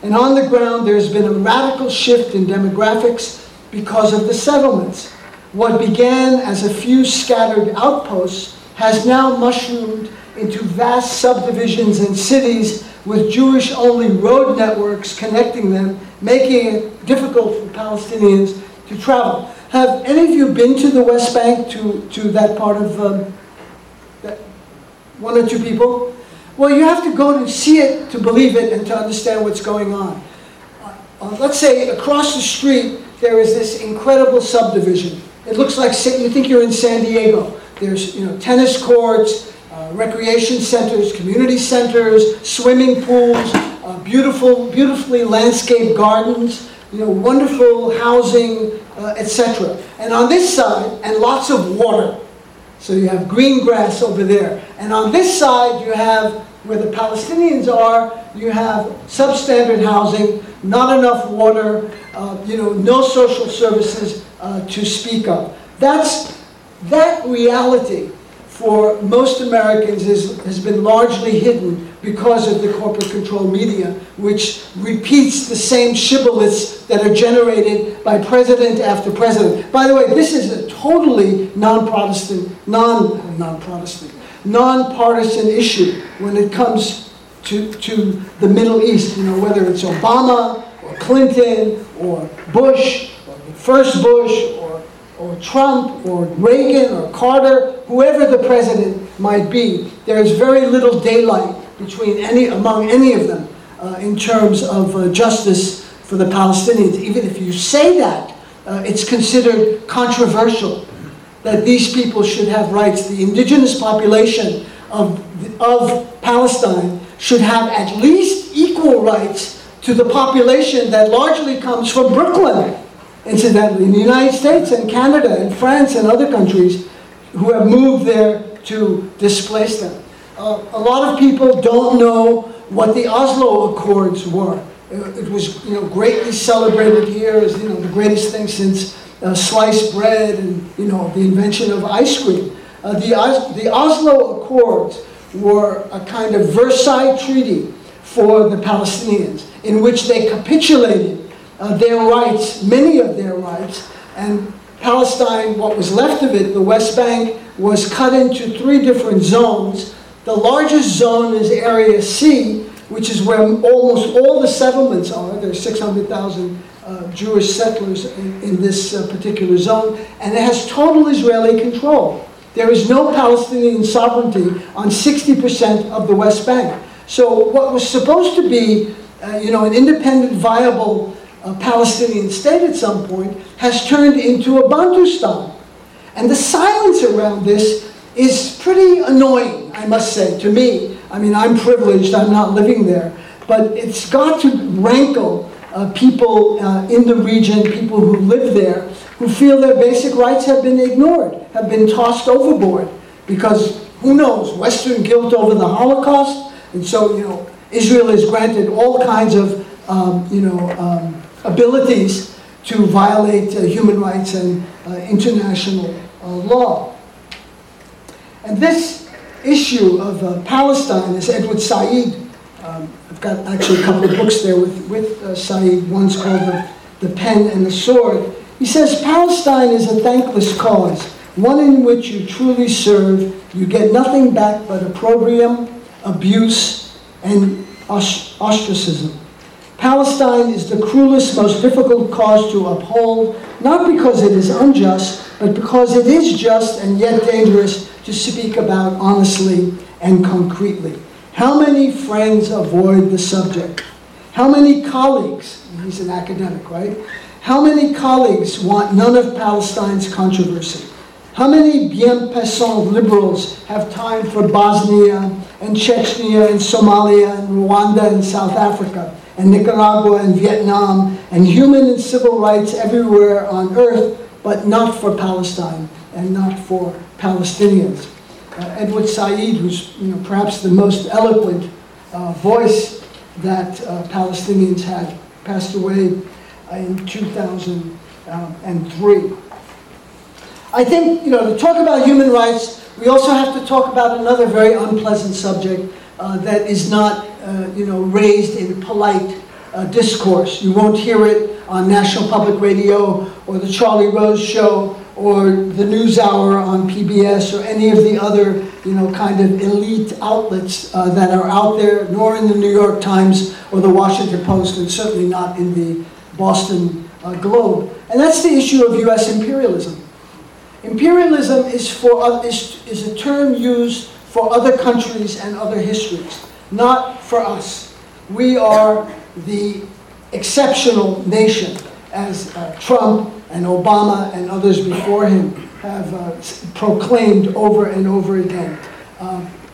And on the ground, there's been a radical shift in demographics because of the settlements. What began as a few scattered outposts has now mushroomed into vast subdivisions and cities with Jewish-only road networks connecting them, making it difficult for Palestinians to travel. Have any of you been to the West Bank, to that part of, one or two people? Well, you have to go and see it to believe it and to understand what's going on. Let's say across the street, there is this incredible subdivision. It looks like, you think you're in San Diego. There's tennis courts, recreation centers, community centers, swimming pools, beautifully landscaped gardens, wonderful housing, etc. And on this side, and lots of water. So you have green grass over there. And on this side, you have, where the Palestinians are, you have substandard housing, not enough water, no social services to speak of. That reality for most Americans has been largely hidden because of the corporate control media, which repeats the same shibboleths that are generated by president after president. By the way, this is a totally non-partisan issue when it comes to the Middle East, whether it's Obama or Clinton or Bush, or the first Bush, or Trump, or Reagan, or Carter, whoever the president might be. There is very little daylight among any of them in terms of justice for the Palestinians. Even if you say that, it's considered controversial that these people should have rights. The indigenous population of Palestine should have at least equal rights to the population that largely comes from Brooklyn. Incidentally, in the United States and Canada and France and other countries who have moved there to displace them. A lot of people don't know what the Oslo Accords were. It was greatly celebrated here as the greatest thing since sliced bread and the invention of ice cream. The Oslo Accords were a kind of Versailles treaty for the Palestinians in which they capitulated their rights, many of their rights, and Palestine, what was left of it, the West Bank, was cut into three different zones. The largest zone is Area C, which is where almost all the settlements are. There are 600,000 Jewish settlers in this particular zone, and it has total Israeli control. There is no Palestinian sovereignty on 60% of the West Bank. So what was supposed to be an independent, viable Palestinian state at some point has turned into a Bantustan. And the silence around this is pretty annoying, I must say, to me. I mean, I'm privileged, I'm not living there. But it's got to rankle people in the region, people who live there, who feel their basic rights have been ignored, have been tossed overboard. Because, who knows, Western guilt over the Holocaust, and so, Israel is granted all kinds of, abilities to violate human rights and international law. And this issue of Palestine is Edward Said. I've got actually a couple of books there with Said. One's called The Pen and the Sword. He says, Palestine is a thankless cause, one in which you truly serve. You get nothing back but opprobrium, abuse, and ostracism. Palestine is the cruelest, most difficult cause to uphold, not because it is unjust, but because it is just and yet dangerous to speak about honestly and concretely. How many friends avoid the subject? How many colleagues, he's an academic, right? How many colleagues want none of Palestine's controversy? How many bien-pensant liberals have time for Bosnia and Chechnya and Somalia and Rwanda and South Africa? And Nicaragua and Vietnam, and human and civil rights everywhere on earth, but not for Palestine and not for Palestinians. Edward Said, who's perhaps the most eloquent voice that Palestinians had, passed away in 2003. I think, to talk about human rights, we also have to talk about another very unpleasant subject that is not raised in polite discourse. You won't hear it on National Public Radio or the Charlie Rose Show or the NewsHour on PBS or any of the other kind of elite outlets that are out there, nor in the New York Times or the Washington Post, and certainly not in the Boston globe. And that's the issue of U.S. imperialism. Imperialism is a term used for other countries and other histories, not for us. We are the exceptional nation, as Trump and Obama and others before him have proclaimed over and over again.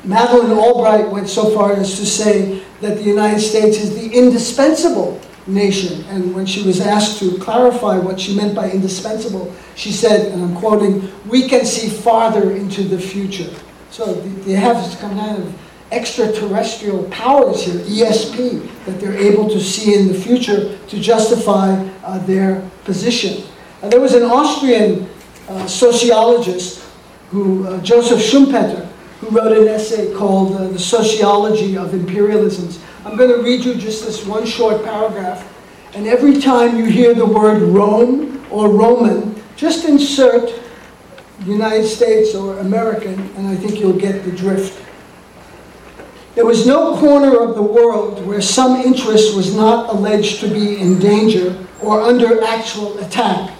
Madeleine Albright went so far as to say that the United States is the indispensable nation. And when she was asked to clarify what she meant by indispensable, she said, and I'm quoting, "We can see farther into the future." So they have this kind of extraterrestrial powers here, ESP, that they're able to see in the future to justify their position. There was an Austrian sociologist, who Joseph Schumpeter, who wrote an essay called The Sociology of Imperialisms. I'm going to read you just this one short paragraph, and every time you hear the word Rome or Roman, just insert United States or American, and I think you'll get the drift. There was no corner of the world where some interest was not alleged to be in danger or under actual attack.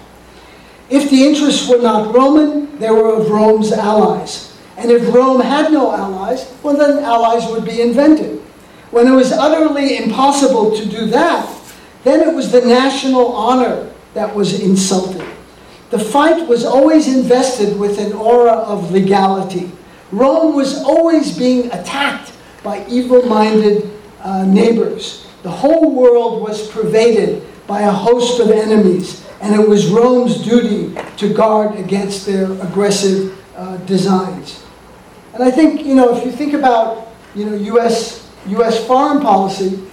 If the interests were not Roman, they were of Rome's allies. And if Rome had no allies, well then allies would be invented. When it was utterly impossible to do that, then it was the national honor that was insulted. The fight was always invested with an aura of legality. Rome was always being attacked by evil-minded neighbors. The whole world was pervaded by a host of enemies, and it was Rome's duty to guard against their aggressive designs. And I think, you know, if you think about, you know, U.S. foreign policy,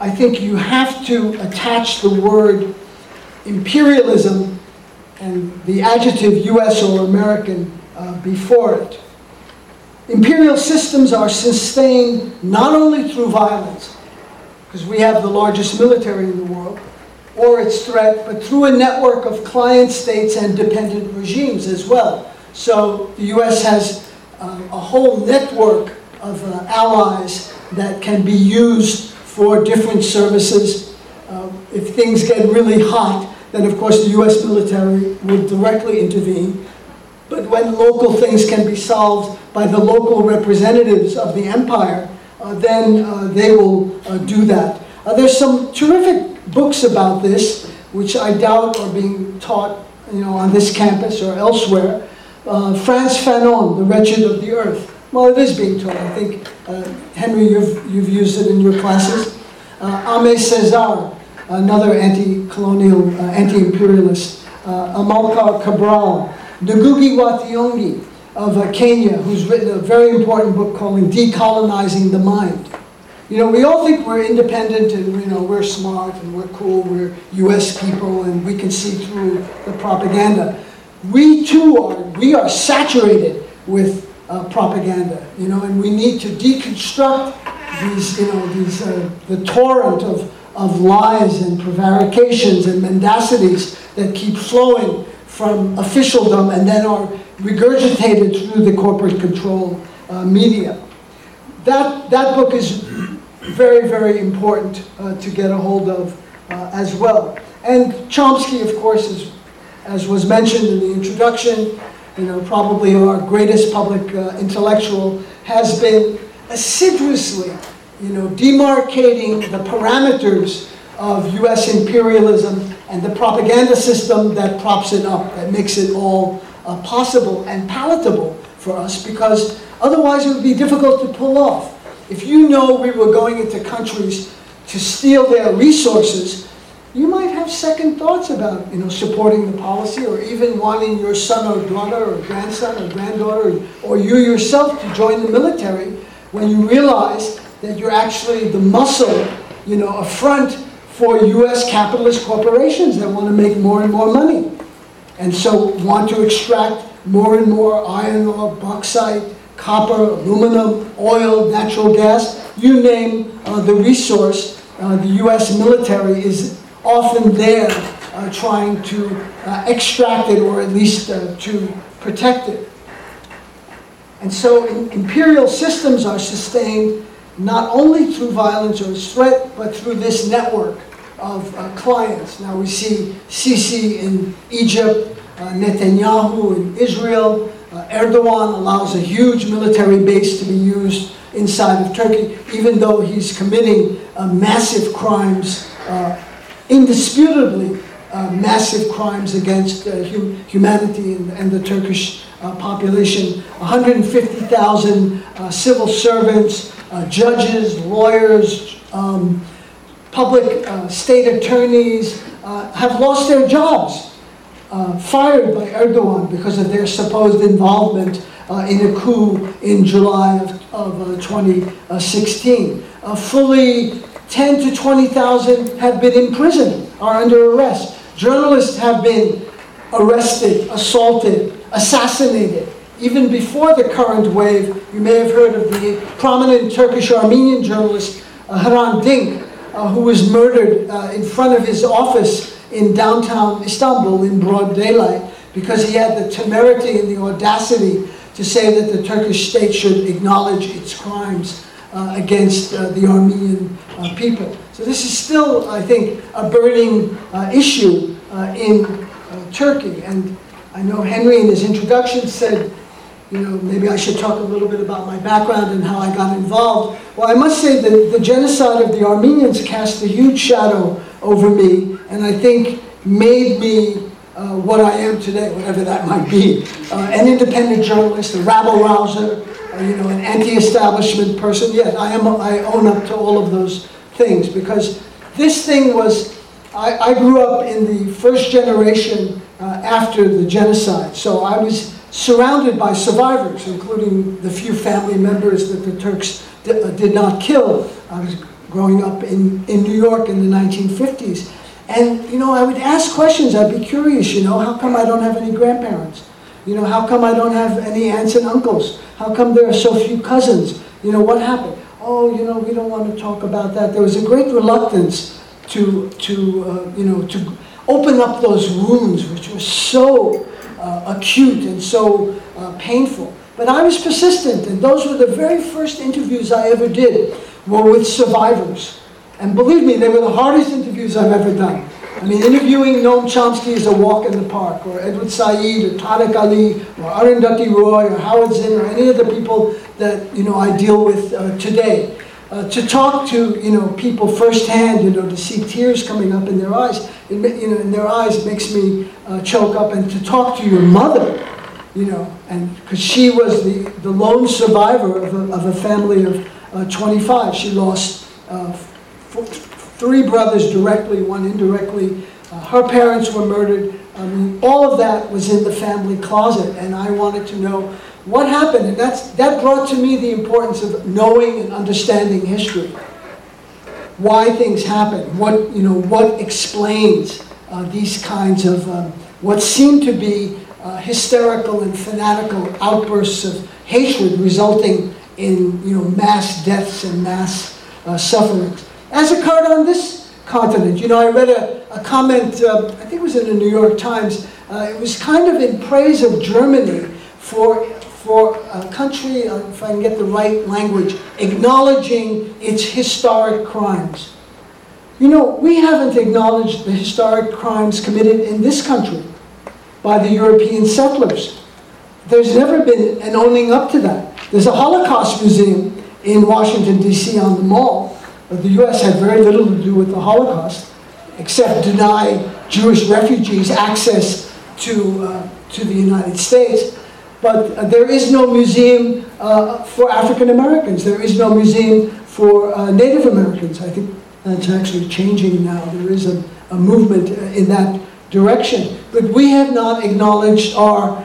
I think you have to attach the word imperialism and the adjective U.S. or American before it. Imperial systems are sustained not only through violence, because we have the largest military in the world, or its threat, but through a network of client states and dependent regimes as well. So the U.S. has a whole network of allies that can be used for different services. If things get really hot, then of course the U.S. military will directly intervene. But when local things can be solved by the local representatives of the empire, then they will do that. There's some terrific books about this, which I doubt are being taught, you know, on this campus or elsewhere. Frantz Fanon, The Wretched of the Earth. Well, it is being taught. I think, Henry, you've used it in your classes. Aimé Césaire, another anti-colonial, anti-imperialist. Amilcar Cabral. Ngugi wa Thiong'o of Kenya, who's written a very important book called Decolonizing the Mind. You know, we all think we're independent and, you know, we're smart and we're cool, we're U.S. people and we can see through the propaganda. We too are, we are saturated with propaganda, you know, and we need to deconstruct these, you know, these the torrent of lies and prevarications and mendacities that keep flowing from officialdom and then are regurgitated through the corporate control media. That book is very, very important to get a hold of as well. And Chomsky, of course, is, as was mentioned in the introduction, you know, probably our greatest public intellectual, has been assiduously, you know, demarcating the parameters of U.S. imperialism and the propaganda system that props it up, that makes it all possible and palatable for us, because otherwise it would be difficult to pull off. If you know we were going into countries to steal their resources, you might have second thoughts about, you know, supporting the policy or even wanting your son or daughter or grandson or granddaughter or you yourself to join the military when you realize that you're actually the muscle, you know, a front for U.S. capitalist corporations that want to make more and more money and so want to extract more and more iron ore, bauxite, copper, aluminum, oil, natural gas, you name the resource, the U.S. military is often there trying to extract it or at least to protect it. And so imperial systems are sustained not only through violence or threat, but through this network of clients. Now we see Sisi in Egypt, Netanyahu in Israel, Erdogan allows a huge military base to be used inside of Turkey, even though he's committing massive crimes, indisputably massive crimes against humanity and the Turkish population. 150,000 civil servants, judges, lawyers, public state attorneys have lost their jobs, fired by Erdogan because of their supposed involvement in a coup in July of 2016. Fully 10 to 20,000 have been imprisoned, are under arrest. Journalists have been arrested, assaulted, assassinated. Even before the current wave, you may have heard of the prominent Turkish-Armenian journalist Hrant Dink, who was murdered in front of his office in downtown Istanbul in broad daylight because he had the temerity and the audacity to say that the Turkish state should acknowledge its crimes against the Armenian people. So this is still, I think, a burning issue in Turkey. And I know Henry in his introduction said, you know, maybe I should talk a little bit about my background and how I got involved. Well, I must say that the genocide of the Armenians cast a huge shadow over me, and I think made me what I am today, whatever that might be. An independent journalist, a rabble-rouser, you know, an anti-establishment person. Yes, I own up to all of those things, because this thing was, I grew up in the first generation after the genocide, so I was surrounded by survivors, including the few family members that the Turks did not kill. I was growing up in New York in the 1950s. And, you know, I would ask questions. I'd be curious, you know, how come I don't have any grandparents? You know, how come I don't have any aunts and uncles? How come there are so few cousins? You know, what happened? Oh, you know, we don't want to talk about that. There was a great reluctance to open up those wounds, which were so acute and so painful. But I was persistent, and those were the very first interviews I ever did were with survivors. And believe me, they were the hardest interviews I've ever done. I mean, interviewing Noam Chomsky is a walk in the park, or Edward Said, or Tariq Ali, or Arundhati Roy, or Howard Zinn, or any of the people that, you know, I deal with today. To talk to, you know, people firsthand, you know, to see tears coming up in their eyes, makes me choke up. And to talk to your mother, you know, and because she was the lone survivor of a family of 25. She lost three brothers directly, one indirectly. Her parents were murdered. I mean, all of that was in the family closet, and I wanted to know what happened. And that brought to me the importance of knowing and understanding history, why things happen, what explains these kinds of what seem to be hysterical and fanatical outbursts of hatred resulting in, you know, mass deaths and mass sufferings, as occurred on this continent. You know, I read a comment, I think it was in the New York Times, it was kind of in praise of Germany for a country, if I can get the right language, acknowledging its historic crimes. You know, we haven't acknowledged the historic crimes committed in this country by the European settlers. There's never been an owning up to that. There's a Holocaust museum in Washington, D.C. on the Mall, but the U.S. had very little to do with the Holocaust, except deny Jewish refugees access to the United States. But there is no museum for African Americans. There is no museum for Native Americans. I think that's actually changing now. There is a movement in that direction. But we have not acknowledged our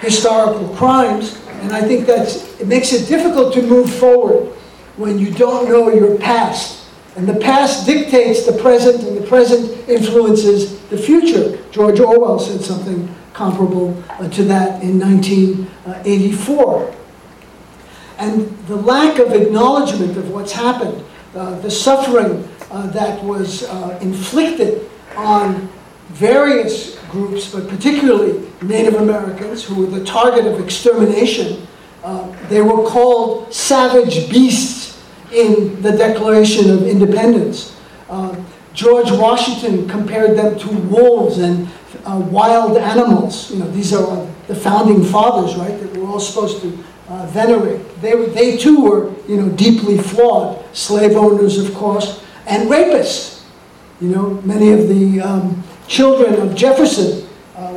historical crimes. And I think it makes it difficult to move forward when you don't know your past. And the past dictates the present, and the present influences the future. George Orwell said something comparable to that in 1984. And the lack of acknowledgement of what's happened, the suffering that was inflicted on various groups, but particularly Native Americans, who were the target of extermination. They were called savage beasts in the Declaration of Independence. George Washington compared them to wolves and wild animals. You know, these are the founding fathers, right, that we're all supposed to venerate. They too were, you know, deeply flawed. Slave owners, of course, and rapists. You know, many of the children of Jefferson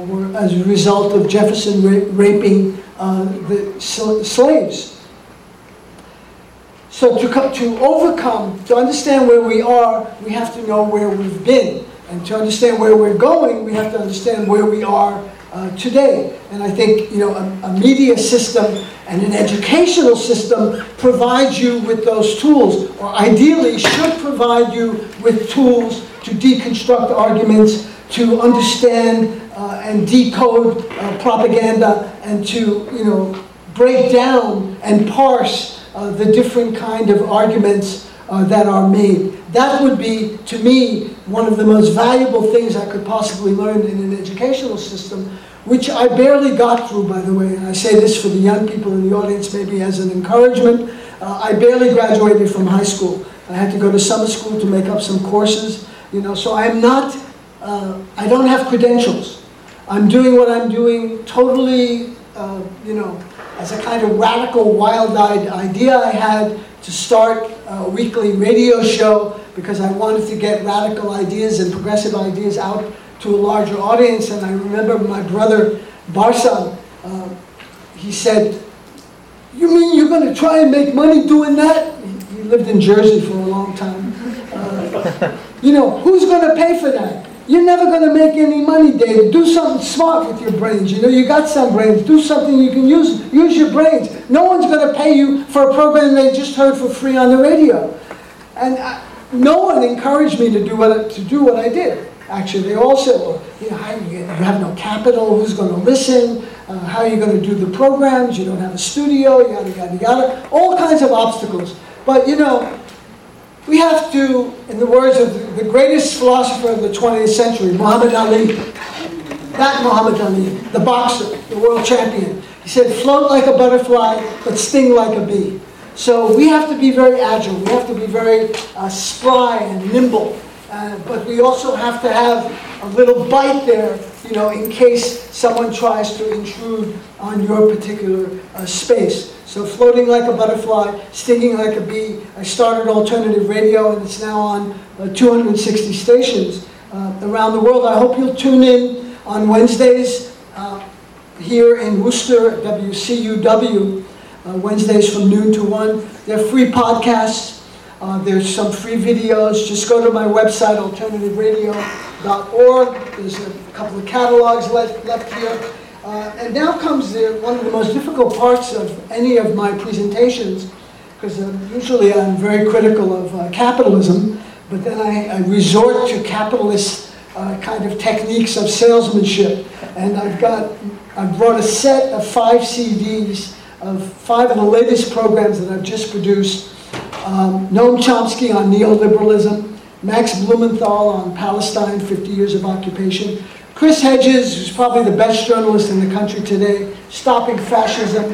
were, as a result of Jefferson raping the slaves. So to understand where we are, we have to know where we've been. And to understand where we're going, we have to understand where we are today. And I think, you know, a media system and an educational system provides you with those tools, or ideally should provide you with tools to deconstruct arguments, to understand and decode propaganda, and to, you know, break down and parse the different kind of arguments that are made. That would be, to me, one of the most valuable things I could possibly learn in an educational system, which I barely got through, by the way, and I say this for the young people in the audience maybe as an encouragement. I barely graduated from high school. I had to go to summer school to make up some courses, you know, so I'm not, I don't have credentials. I'm doing what I'm doing totally, you know, as a kind of radical, wild-eyed idea I had to start a weekly radio show because I wanted to get radical ideas and progressive ideas out to a larger audience. And I remember my brother, Barsam, he said, "You mean you're going to try and make money doing that?" He lived in Jersey for a long time. You know, who's going to pay for that? You're never going to make any money, David. Do something smart with your brains. You know, you got some brains. Do something you can use. Use your brains. No one's going to pay you for a program they just heard for free on the radio. And no one encouraged me to do what I did. Actually, they all said, "Well, you know, you have no capital. Who's going to listen? How are you going to do the programs? You don't have a studio. Yada yada yada." All kinds of obstacles. But you know, we have to, in the words of the greatest philosopher of the 20th century, Muhammad Ali, that Muhammad Ali, the boxer, the world champion, he said, float like a butterfly, but sting like a bee. So we have to be very agile, we have to be very spry and nimble, but we also have to have a little bite there, you know, in case someone tries to intrude on your particular space. So floating like a butterfly, stinging like a bee. I started Alternative Radio, and it's now on 260 stations around the world. I hope you'll tune in on Wednesdays here in Worcester, WCUW, Wednesdays from noon to 1. There are free podcasts. There's some free videos. Just go to my website, alternativeradio.org. There's a couple of catalogs left here. And now comes one of the most difficult parts of any of my presentations, because usually I'm very critical of capitalism, but then I resort to capitalist kind of techniques of salesmanship. And I brought a set of 5 CDs of 5 of the latest programs that I've just produced. Noam Chomsky on neoliberalism, Max Blumenthal on Palestine, 50 years of occupation, Chris Hedges, who's probably the best journalist in the country today, Stopping Fascism,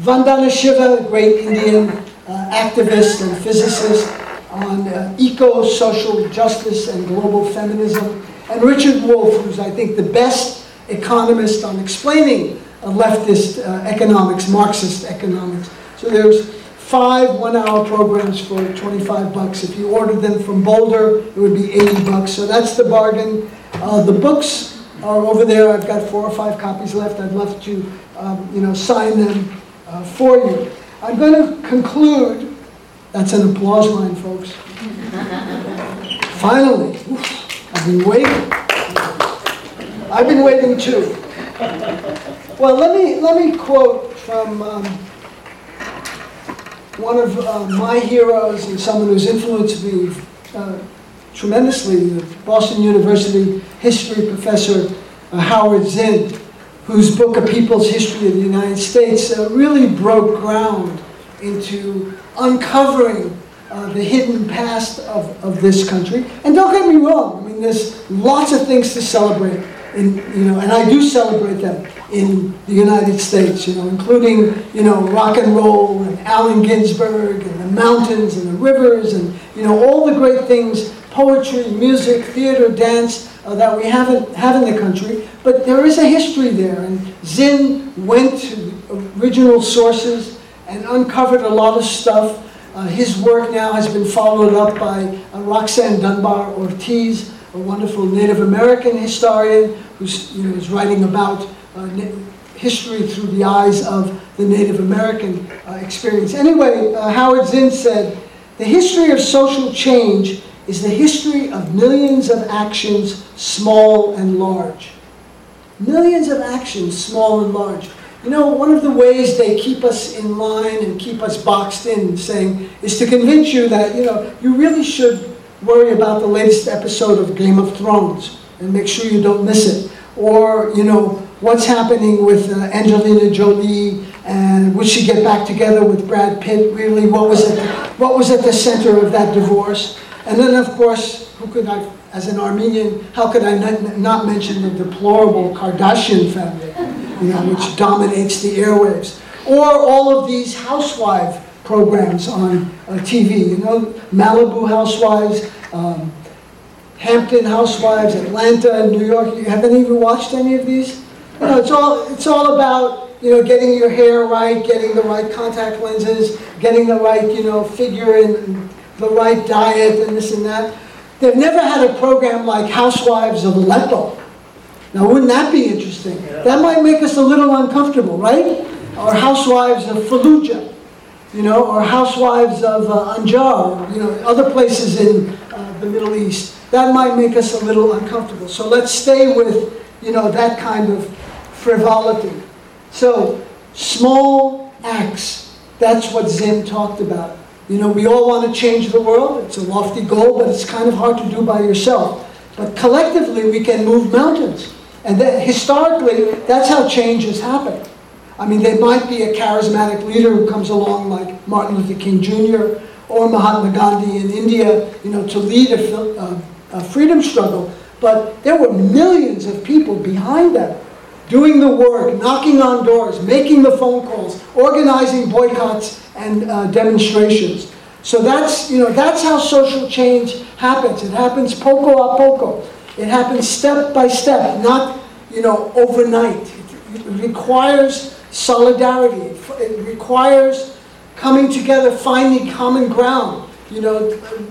Vandana Shiva, great Indian activist and physicist on eco-social justice and global feminism, and Richard Wolff, who's I think the best economist on explaining leftist economics, Marxist economics. So there's 5 one-hour programs for $25. If you ordered them from Boulder, it would be $80, so that's the bargain. The books are over there. I've got 4 or 5 copies left. I'd love to, you know, sign them for you. I'm going to conclude. That's an applause line, folks. Finally, oof, I've been waiting. I've been waiting too. Well, let me quote from one of my heroes and someone who's influenced me tremendously, the Boston University history professor Howard Zinn, whose book, A People's History of the United States, really broke ground into uncovering the hidden past of this country. And don't get me wrong, I mean, there's lots of things to celebrate, you know, and I do celebrate them in the United States, you know, including, you know, rock and roll and Allen Ginsberg and the mountains and the rivers and, you know, all the great things poetry, music, theater, dance that we have in the country. But there is a history there, and Zinn went to original sources and uncovered a lot of stuff. His work now has been followed up by Roxanne Dunbar Ortiz, a wonderful Native American historian who is writing about history through the eyes of the Native American experience. Anyway, Howard Zinn said, "The history of social change is the history of millions of actions, small and large." Millions of actions, small and large. You know, one of the ways they keep us in line and keep us boxed in, saying, is to convince you that, you really should worry about the latest episode of Game of Thrones and make sure you don't miss it. Or, what's happening with Angelina Jolie, and would she get back together with Brad Pitt? Really, what was at the center of that divorce? And then, of course, who could I, as an Armenian, how could I not mention the deplorable Kardashian family, which dominates the airwaves? Or all of these housewife programs on TV, Malibu housewives, Hampton housewives, Atlanta, New York. You haven't even watched any of these? It's all about getting your hair right, getting the right contact lenses, getting the right figure and the right diet and this and that. They've never had a program like Housewives of Aleppo. Now, wouldn't that be interesting? Yeah. That might make us a little uncomfortable, right? Or Housewives of Fallujah, or Housewives of Anjar, other places in the Middle East. That might make us a little uncomfortable. So let's stay with that kind of frivolity. So, small acts, that's what Zinn talked about. We all want to change the world. It's a lofty goal, but it's kind of hard to do by yourself. But collectively, we can move mountains. And historically, that's how change has happened. I mean, there might be a charismatic leader who comes along like Martin Luther King Jr. or Mahatma Gandhi in India, to lead a freedom struggle. But there were millions of people behind them, doing the work, knocking on doors, making the phone calls, organizing boycotts and demonstrations. So that's how social change happens. It happens poco a poco. It happens step by step, not overnight. It requires solidarity. It requires coming together, finding common ground.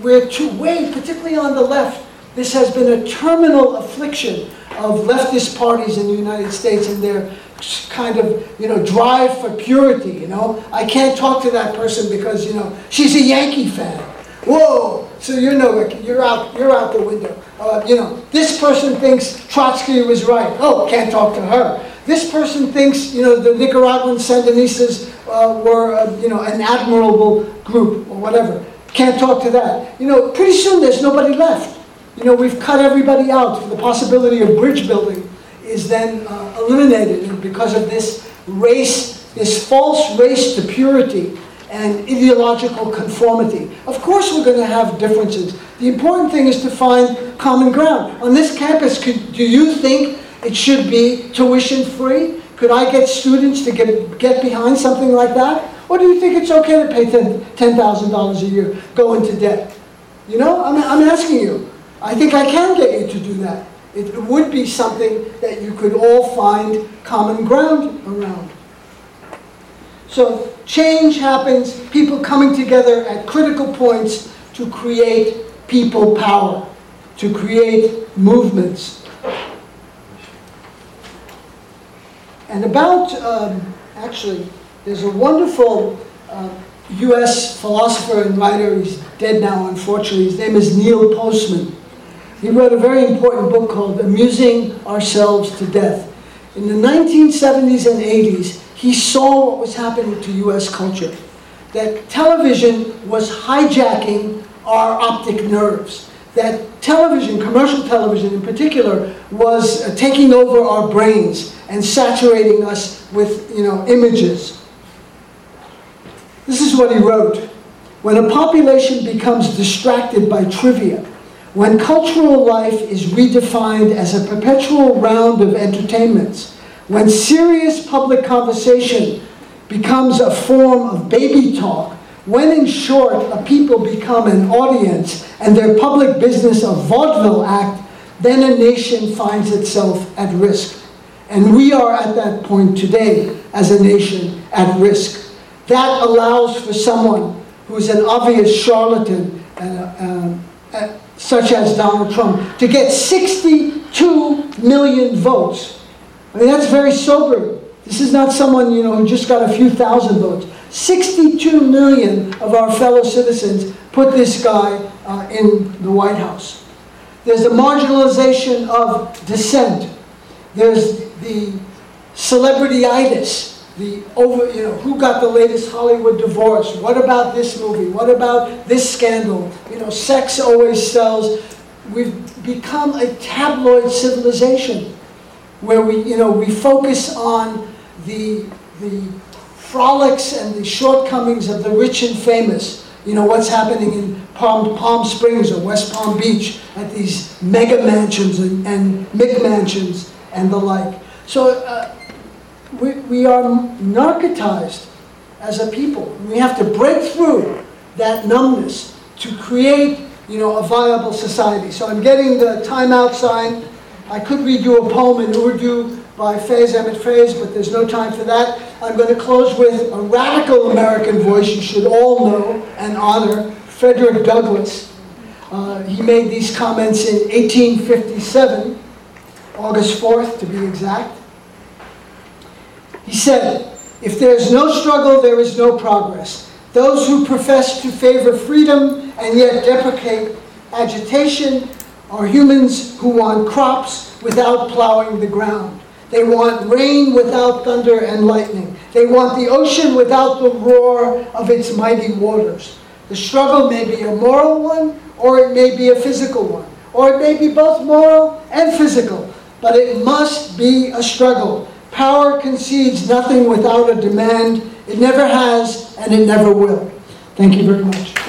We're particularly on the left. This has been a terminal affliction of leftist parties in the United States and their kind of, drive for purity, I can't talk to that person because, she's a Yankee fan. Whoa! So you're out the window. This person thinks Trotsky was right. Oh, can't talk to her. This person thinks, the Nicaraguan Sandinistas were, an admirable group or whatever. Can't talk to that. Pretty soon there's nobody left. We've cut everybody out. The possibility of bridge building is then eliminated because of this race, this false race to purity and ideological conformity. Of course we're going to have differences. The important thing is to find common ground. On this campus, do you think it should be tuition free? Could I get students to get behind something like that? Or do you think it's okay to pay $10,000 a year, go into debt? I'm asking you. I think I can get you to do that. It would be something that you could all find common ground around. So change happens, people coming together at critical points to create people power, to create movements. And about, there's a wonderful US philosopher and writer, he's dead now unfortunately, his name is Neil Postman. He wrote a very important book called Amusing Ourselves to Death. In the 1970s and 80s, he saw what was happening to US culture, that television was hijacking our optic nerves, that television, commercial television in particular, was taking over our brains and saturating us with images. This is what he wrote. When a population becomes distracted by trivia, when cultural life is redefined as a perpetual round of entertainments, when serious public conversation becomes a form of baby talk When, in short, a people become an audience and their public business a vaudeville act, then a nation finds itself at risk. And we are at that point today as a nation at risk. That allows for someone who is an obvious charlatan, such as Donald Trump, to get 62 million votes. I mean, that's very sobering. This is not someone, you know, who just got a few thousand votes. 62 million of our fellow citizens put this guy in the White House. There's the marginalization of dissent. There's the celebrityitis, the you know, who got the latest Hollywood divorce? What about this movie? What about this scandal? You know, sex always sells. We've become a tabloid civilization where we, you know, we focus on the frolics and the shortcomings of the rich and famous. You know, what's happening in Palm Springs or West Palm Beach at these mega mansions and McMansions and the like. So we are narcotized as a people. We have to break through that numbness to create, you know, a viable society. So I'm getting the timeout sign. I could read you a poem in Urdu by Faiz Ahmed Faiz, but there's no time for that. I'm going to close with a radical American voice you should all know and honor, Frederick Douglass. He made these comments in 1857, August 4th to be exact. He said, "If there is no struggle, there is no progress. Those who profess to favor freedom and yet deprecate agitation are humans who want crops without plowing the ground. They want rain without thunder and lightning. They want the ocean without the roar of its mighty waters. The struggle may be a moral one, or it may be a physical one, or it may be both moral and physical, but it must be a struggle. Power concedes nothing without a demand. It never has, and it never will." Thank you very much.